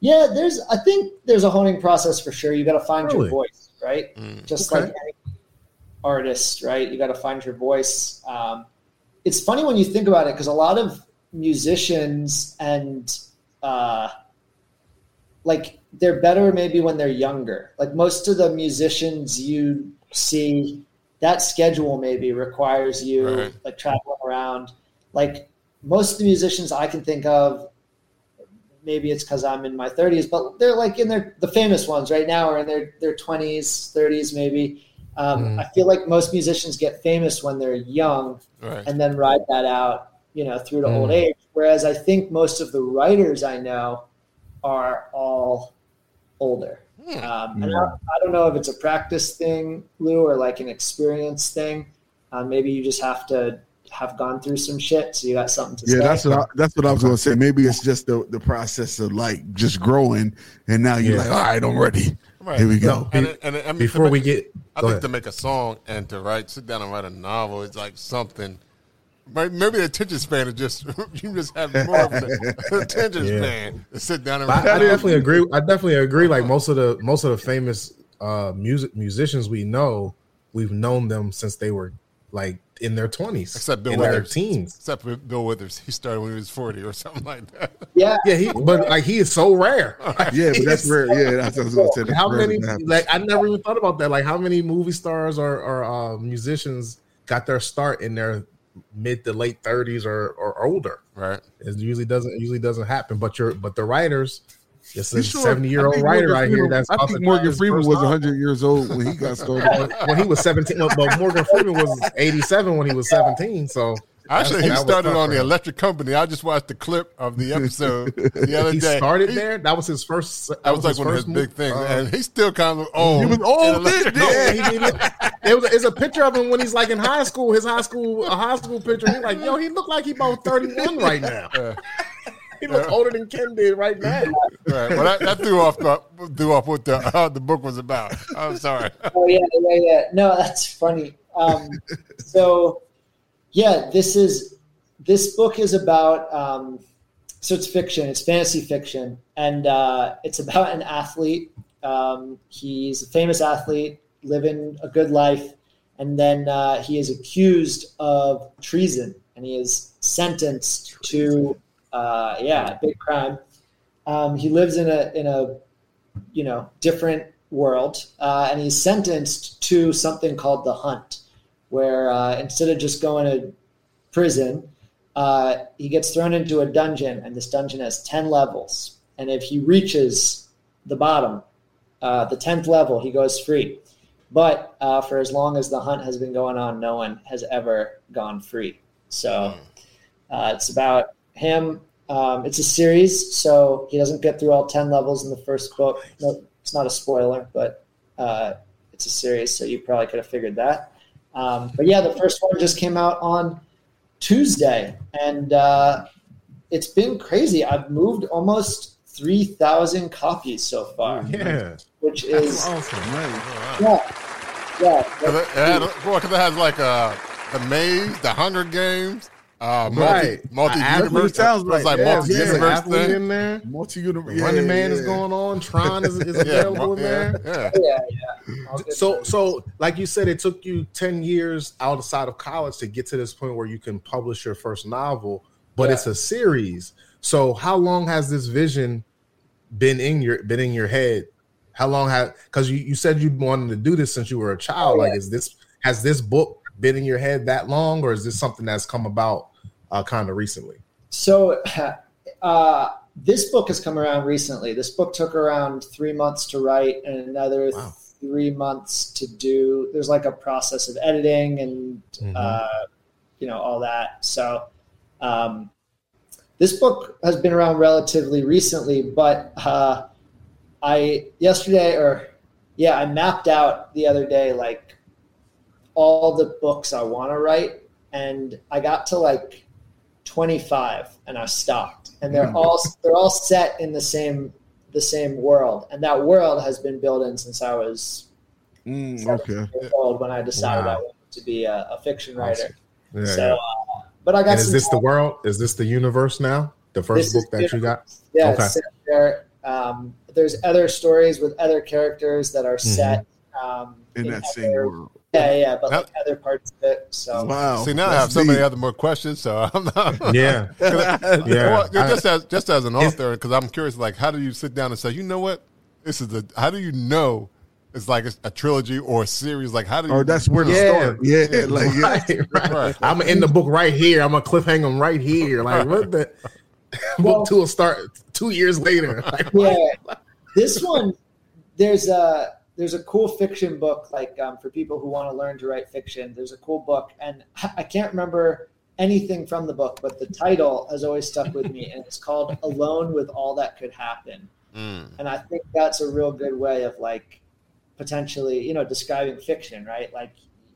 Yeah, I think there's a honing process for sure. You got to find your voice, right? Like any artist, right? You got to find your voice. It's funny when you think about it, because a lot of musicians and they're better maybe when they're younger. Like most of the musicians you see, that schedule maybe requires you traveling around. Like most of the musicians I can think of, maybe it's because I'm in my 30s, but they're the famous ones right now are in their 20s, 30s maybe. I feel like most musicians get famous when they're young and then ride that out, through to old age. Whereas I think most of the writers I know are all older. And I don't know if it's a practice thing, Lou, or an experience thing. Maybe you just have to have gone through some shit, so you got something to say. Yeah, that's what I was going to say. Maybe it's just the process of just growing, and now you're all right, I'm ready. Right. Here we go. And before we get, I think to make a song and to sit down and write a novel, it's something Maybe the attention span is just you just have more of the attention span to sit down and. I definitely agree. Like most of the famous musicians we know, we've known them since they were like in their 20s, except Bill Withers. Their teens. Except for Bill Withers, he started when he was 40 or something like that. Yeah. But like he is so rare. Like, yeah, but that's rare. Yeah, that's what I said. How many? Like I never even thought about that. Like how many movie stars or musicians got their start in their mid to late 30s or older? Right. It usually doesn't happen. But the writers. It's a 70-year-old writer out here. That's I think Morgan Freeman was 100 years old when he got started. When he was 17. But Morgan Freeman was 87 when he was 17. So actually, he started on the Electric Company. I just watched the clip of the episode the other day. He started there. That was his first. That was like one of his big things. And he's still kind of old. He was old then. Yeah, it's a picture of him when he's like in high school. A high school picture. He's like, yo, he looked like he about 31 right now. He looks older than Ken did right now. Right. Well, that threw off what the book was about. I'm sorry. Oh yeah. No, that's funny. This book is about. So it's fiction. It's fantasy fiction, and it's about an athlete. He's a famous athlete, living a good life, and then he is accused of treason, and he is sentenced to. Big crime. He lives in a different world, and he's sentenced to something called the Hunt, where instead of just going to prison, he gets thrown into a dungeon, and this dungeon has 10 levels. And if he reaches the bottom, the 10th level, he goes free. But for as long as the Hunt has been going on, no one has ever gone free. So it's about him. It's a series, so he doesn't get through all 10 levels in the first book. No, it's not a spoiler, but it's a series, so you probably could have figured that. The first one just came out on Tuesday, and it's been crazy. I've moved almost 3,000 copies so far. Yeah, which is awesome. Right? Yeah. Because it has like the maze, the Hunger Games. Multi-universe sounds like multi-universe thing in there. Multi-universe, Running Man is going on. Tron is available in there. Yeah. So like you said, it took you 10 years outside of college to get to this point where you can publish your first novel, but it's a series. So how long has this vision been in your head? How long have? Because you said you wanted to do this since you were a child. Has this book been in your head that long, or is this something that's come about kind of recently? So this book has come around recently. This book took around 3 months to write and another 3 months to do. There's like a process of editing and, all that. So this book has been around relatively recently, but I mapped out the other day, like, all the books I want to write, and I got to like 25 and I stopped, and they're all set in the same world. And that world has been building since I was 17 years old when I decided I wanted to be a fiction writer. Awesome. Yeah, so, but I got, and is this the world? Is this the universe now? The first book that you got? Yeah. Okay. There's other stories with other characters that are set in that same world. But like other parts of it. So wow. See, now I have so many other more questions. So I'm not. Yeah, well, just as an author, because I'm curious, like, how do you sit down and say, you know what, this is how do you know it's like a trilogy or a series? Like, how do you? Or that's where the start. Yeah, like right. I'm in the book right here. I'm a cliffhanger right here. Like what the book 2 will start 2 years later. Like, this one there's a. There's a cool fiction book, like for people who want to learn to write fiction. There's a cool book, and I can't remember anything from the book, but the title has always stuck with me, and it's called Alone with All That Could Happen. And I think that's a real good way of like potentially, describing fiction, right? Like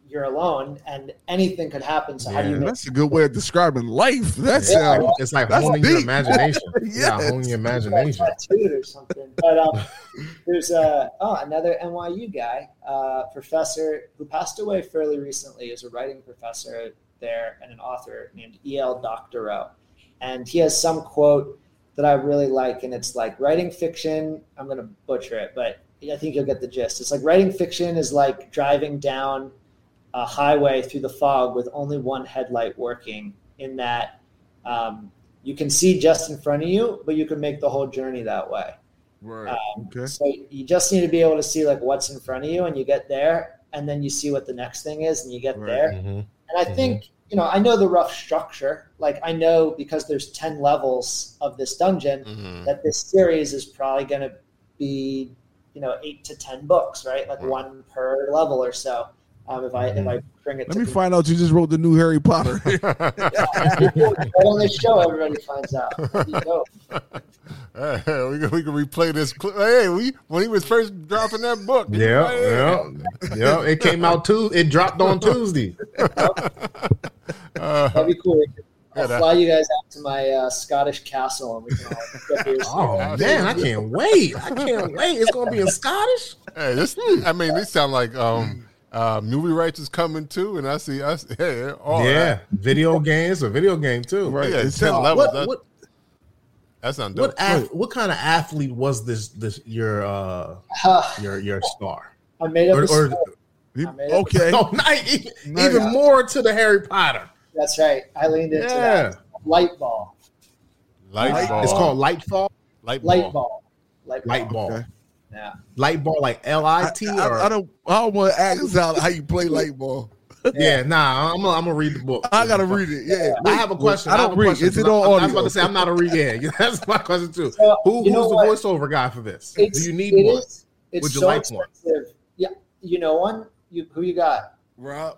you're alone and anything could happen. So how do you make that's a good way of describing life. That's it's like honing your imagination. Honing your imagination. Tattooed or something. But there's another NYU guy, professor who passed away fairly recently, is a writing professor there and an author named E.L. Doctorow. And he has some quote that I really like, and it's like, writing fiction, I'm going to butcher it, but I think you'll get the gist. It's like, writing fiction is like driving down a highway through the fog with only one headlight working, in that you can see just in front of you, but you can make the whole journey that way. Right. Okay. So you just need to be able to see like what's in front of you, and you get there, and then you see what the next thing is, and you get there. Mm-hmm. And I think, you know, I know the rough structure. Like, I know, because there's 10 levels of this dungeon, that this series is probably going to be, you know, 8 to 10 books, right? Like one per level or so. If I bring it, let me find out you just wrote the new Harry Potter. Right on this show, everybody finds out. We can replay this. Hey, when he was first dropping that book. Yeah. It came out Tuesday. It dropped on Tuesday. That'd be cool. I'll fly you guys out to my Scottish castle, and we can all get beers. Oh man, I can't wait. It's gonna be in Scottish. Hey, they sound like movie rights is coming too, and I see, video game too, right? Yeah, it's 10 levels. That sounds dope. What kind of athlete was this your star? I made up a story. Okay, so even more to the Harry Potter. That's right. I leaned into that. Lightball. It's called Lightfall. Lightball. Okay. Yeah. Light ball, like LIT. I don't want to ask out how you play light ball. I'm gonna read the book. I gotta read it. Yeah, I have a question. I have a question. Is it on audio? I was about to say I'm not a reader. Yeah, that's my question too. So, who's the voiceover guy for this? Do you need one? Would you so like expensive. One? Yeah, you know one. Who you got? Rob.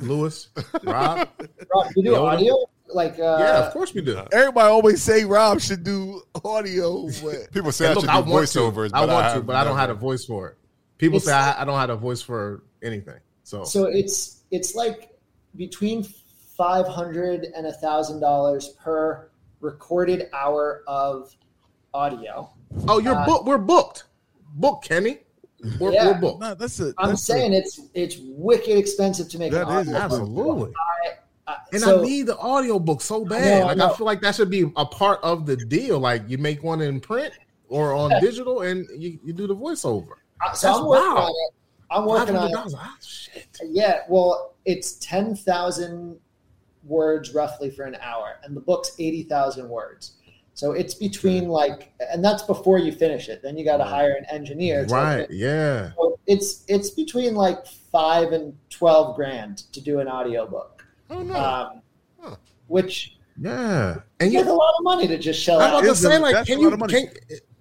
You do audio? Like yeah, of course we do. Everybody always say Rob should do audio, but people say I should do voiceovers. I want to, but I don't have a voice for it. People say I don't have a voice for anything. So it's like between $500 and $1,000 per recorded hour of audio. Oh, you're booked. We're booked. Book Kenny. We're booked. No, I'm saying it's wicked expensive to make. That is absolutely. I need the audiobook so bad. I feel like that should be a part of the deal. Like, you make one in print or on digital, and you do the voiceover. I'm working on it. Oh, shit. Yeah, well, it's 10,000 words roughly for an hour, and the book's 80,000 words. So it's between and that's before you finish it. Then you got to hire an engineer. Right. So it's between $5,000 and $12,000 to do an audiobook. Oh, no. And you have a lot of money to just shell out. I'm about to say,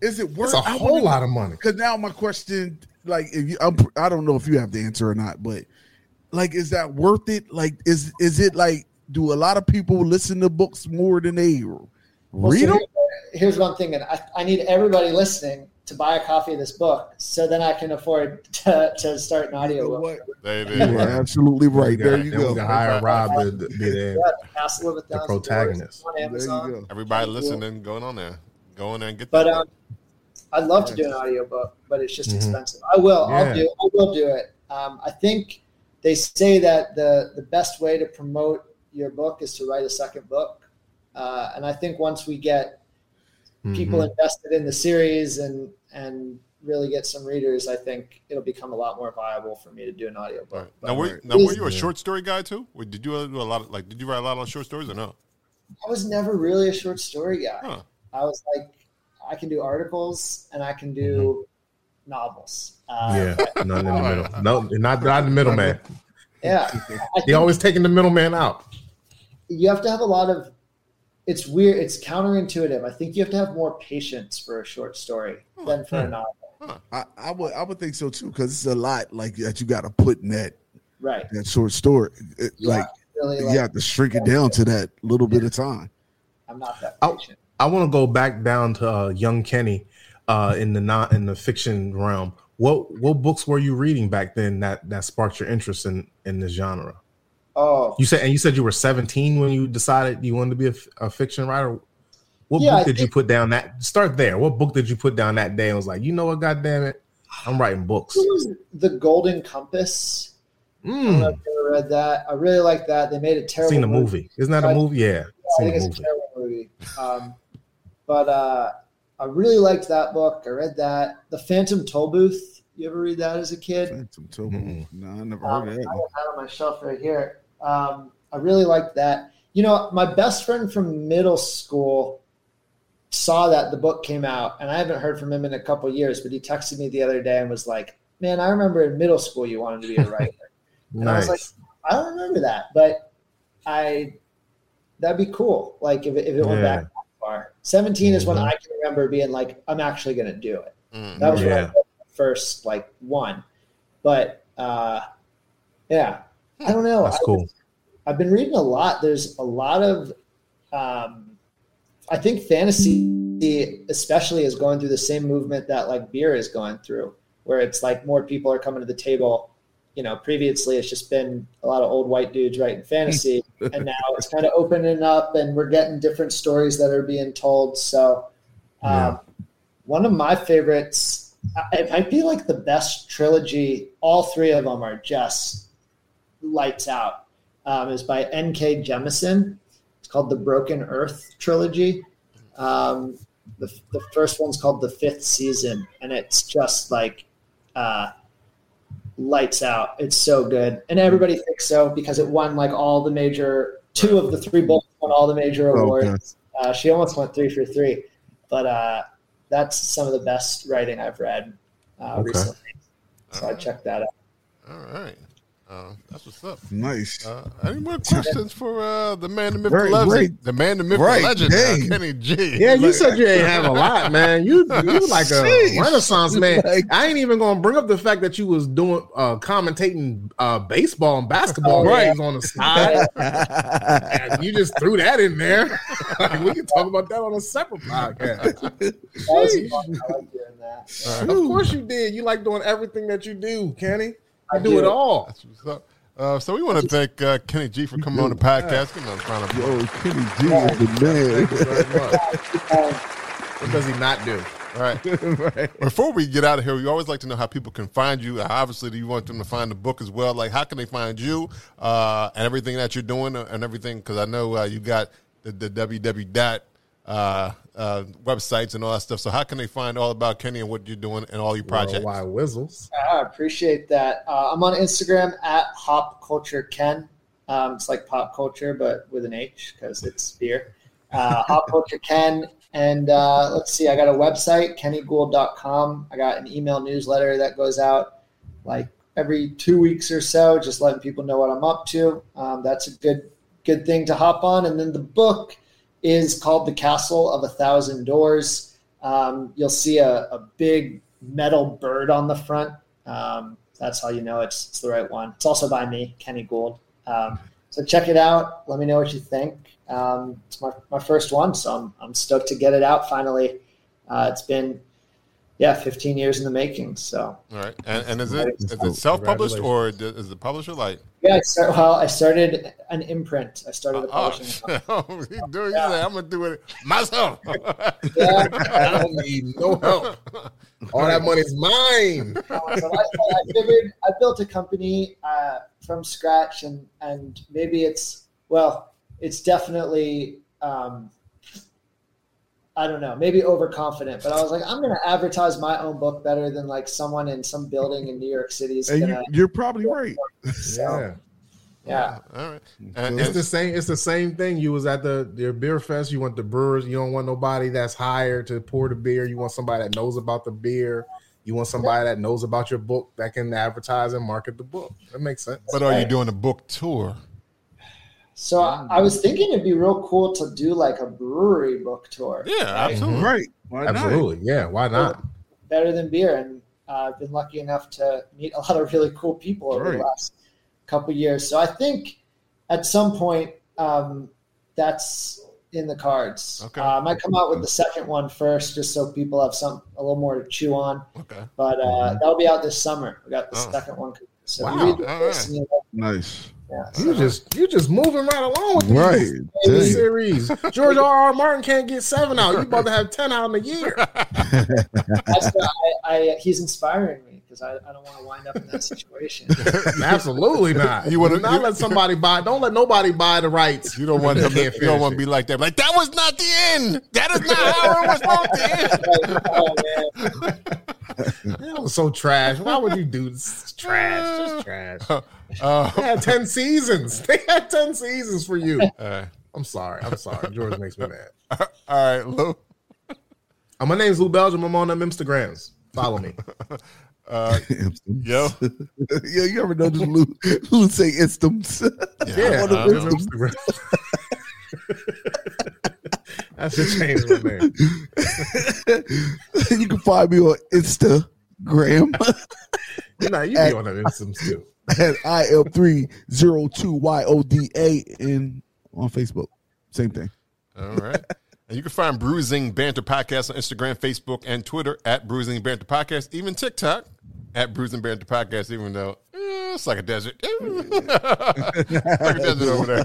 is it worth? It's a whole lot of money. Because now my question, I don't know if you have the answer or not, but is that worth it? Is it do a lot of people listen to books more than they read them? Here's one thing, and I need everybody listening to buy a copy of this book, so then I can afford to start an audio book. You're absolutely right. There you go. Hire Rob to be the protagonist. On Amazon. Everybody listening, going on there. Go in there and get that. But I'd love to do an audio book, but it's just expensive. I will. Yeah. I will do it. I think they say that the best way to promote your book is to write a second book. And I think once we get people invested in the series and really get some readers, I think it'll become a lot more viable for me to do an audiobook. Right. Now were you a short story guy too? Did you do a lot of, did you write a lot of short stories or no? I was never really a short story guy. Huh. I was I can do articles and I can do novels. Not in the middle. No, not the middleman. Yeah. You're always taking the middleman out. You have to have a lot of, it's weird. It's counterintuitive. I think you have to have more patience for a short story than for a novel. I would think so too, because it's a lot that you got to put in that that short story. You have to shrink it down to that little bit of time. I'm not that patient. I want to go back down to young Kenny in the fiction realm. What books were you reading back then that sparked your interest in this genre? Oh, you said you were 17 when you decided you wanted to be a fiction writer. What book did you put down that day? I was like, you know what, goddamn it, I'm writing books. It was The Golden Compass, I don't know if you ever read that. I really like that. They made a terrible movie. Seen the movie. Isn't that a movie? Yeah. I think it's a terrible movie. But I really liked that book. I read that. The Phantom Tollbooth. You ever read that as a kid? Phantom Tollbooth. No, I never heard of that. I have that on my shelf right here. I really liked that. You know, my best friend from middle school saw that the book came out, and I haven't heard from him in a couple of years, but he texted me the other day and was like, man, I remember in middle school you wanted to be a writer. And nice. I was like, I don't remember that, but that'd be cool. Like if it went back that far. 17 is when I can remember being like, I'm actually going to do it. That was when I did the first like one, but I don't know. That's cool. I've been reading a lot. There's a lot of, I think fantasy especially is going through the same movement that like beer is going through, where it's like more people are coming to the table. You know, previously it's just been a lot of old white dudes writing fantasy, and now it's kind of opening up, and we're getting different stories that are being told. So one of my favorites, it might be like the best trilogy. All three of them are just lights out. Is by N.K. Jemisin. It's called the Broken Earth Trilogy. The first one's called The Fifth Season, and it's just like lights out. It's so good, and everybody thinks so because it won like all the major. Two of the three books won all the major awards. Okay. She almost went 3 for 3, but that's some of the best writing I've read recently. So I checked that out. All right. That's what's up. Nice. Any more questions for the man, the myth, the legend? The man, the myth, the legend. Kenny G. Yeah, you said you ain't have a lot, man. You like a renaissance man. Like, I ain't even gonna bring up the fact that you was doing commentating baseball and basketball games on the side. And you just threw that in there. Like, we can talk about that on a separate podcast. I like doing that. Of course you did. You like doing everything that you do, Kenny. I do it all. That's what's up. So we want to thank Kenny G for coming on the podcast. Kenny G is the man. Thank you very much. What does he not do? All right. Before we get out of here, we always like to know how people can find you. Obviously, do you want them to find the book as well? Like, how can they find you and everything that you're doing and everything? Because I know you got the www. Websites and all that stuff. So how can they find all about Kenny and what you're doing and all your projects? Worldwide Whizzles. I appreciate that. I'm on Instagram at Hop Culture Ken. It's like pop culture, but with an H because it's beer. Hop Culture Ken. And let's see, I got a website, kennygould.com. I got an email newsletter that goes out like every 2 weeks or so, just letting people know what I'm up to. That's a good thing to hop on. And then the book is called The Castle of a Thousand Doors. You'll see a big metal bird on the front. That's how you know it's the right one. It's also by me, Kenny Gould. So check it out. Let me know what you think. It's my first one, so I'm stoked to get it out finally. It's been 15 years in the making. So all right, and is it self-published or is the publisher like? Yeah, I started an imprint. I started a publishing. I'm gonna do it myself. I don't need no help. All that money's mine. So I figured I built a company from scratch, and maybe it's definitely. I don't know, maybe overconfident, but I was like, I'm going to advertise my own book better than like someone in some building in New York City is going to. You're probably right. So, yeah. All right. And it's the same thing. You was at your beer fest. You want the brewers. You don't want nobody that's hired to pour the beer. You want somebody that knows about the beer. You want somebody that knows about your book that can advertise and market the book. That makes sense. But are you doing a book tour? So I was thinking it'd be real cool to do like a brewery book tour. Yeah, right? Absolutely. Right. Absolutely. Yeah, why not? Better than beer. And I've been lucky enough to meet a lot of really cool people over the last couple of years. So I think at some point that's in the cards. Okay. I might come out with the second one first just so people have a little more to chew on. Okay. But that'll be out this summer. We got the second one. So nice. Yeah, so you just moving right along with the series. George R.R. Martin can't get 7 out. You about to have 10 out in a year. He's inspiring me. because I don't want to wind up in that situation. Absolutely not. You want not let somebody buy. Don't let nobody buy the rights. You don't want to be, like that. Like that was not the end. That is not how it was supposed to end. That was so trash. Why would you do this? Trash, just trash. They had 10 seasons. They had 10 seasons for you. I'm sorry. George makes me mad. All right, Lou. My name's Lou Belgium. I'm on them Instagrams. Follow me. Yo, you ever know this Lou say instums? Yeah. Instagram. That should change my name. You can find me on Instagram. You be on them instums too. At IL302YODA and on Facebook. Same thing. All right. And you can find Bruising Banter Podcast on Instagram, Facebook, and Twitter at Bruising Banter Podcast, even TikTok at Bruising Banter Podcast, even though it's like a desert. Like a desert over there.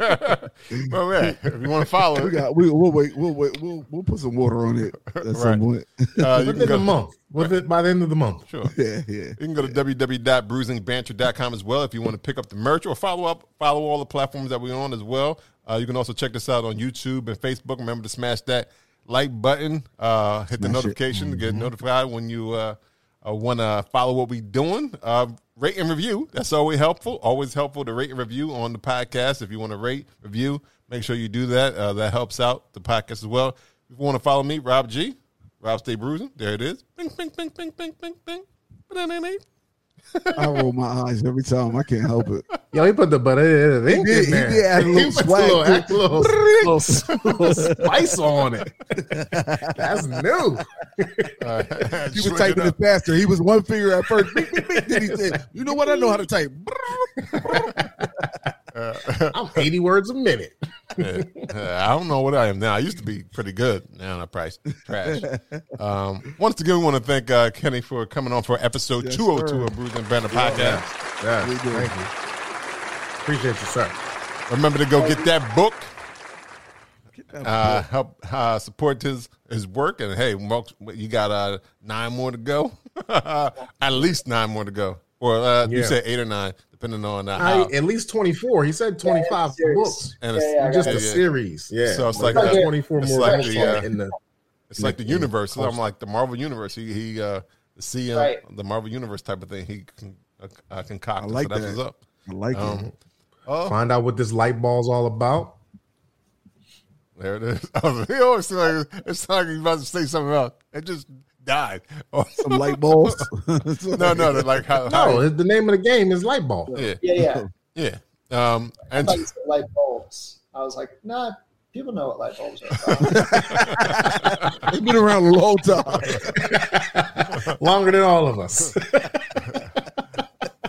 But man, if you want to follow, we'll put some water on it at some point. Within a month. By the end of the month. Sure. Yeah. You can go to www.bruisingbanter.com as well if you want to pick up the merch or follow all the platforms that we're on as well. You can also check this out on YouTube and Facebook. Remember to smash that like button. Hit the notification to get notified when you want to follow what we're doing. Rate and review. That's always helpful. Always helpful to rate and review on the podcast. If you want to rate, review, make sure you do that. That helps out the podcast as well. If you want to follow me, Rob G, Rob Stay Bruising. There it is. Bing, bing, bing, bing, bing, bing, bing. I roll my eyes every time. I can't help it. Yo, he put the butter in there. He did add a little swag. A little spice on it. That's new. He was typing it faster. He was one finger at first. Then he said, you know what? I know how to type. I'm 80 words a minute. I don't know what I am now. I used to be pretty good. Now I'm probably trash. Once again, we want to thank Kenny for coming on for episode 202 of Bruising Banter Podcast. Yeah. We do. Thank you. Appreciate you, sir. Remember to go get that book. Help support his work. And hey, you got 9 more to go. At least 9 more to go. Or you said 8 or 9, depending on how. At least 24. He said 25 books, and it's just a series. Yeah, so it's like 24 more. Like the universe. So I'm like the Marvel universe. The Marvel universe type of thing. He concocted. I like that. What's up. I like it. Find out what this light ball's all about. There it is. He always like it's like he's about to say something else. It just died. Some light balls. no. Like how the name of the game is light ball. Yeah. And I thought you said light bulbs. I was like, nah, people know what light bulbs are. They've been around a long time, longer than all of us.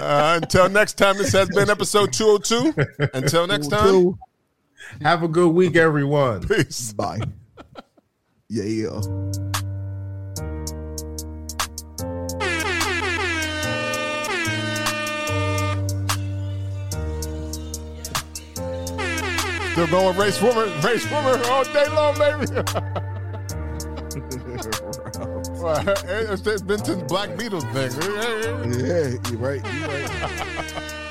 Until next time, this has been episode 202. Until next time, have a good week, everyone. Peace. Bye. Yeah. Still going race woman all day long, baby. It's been since Black Beatles thing. Yeah, you're right.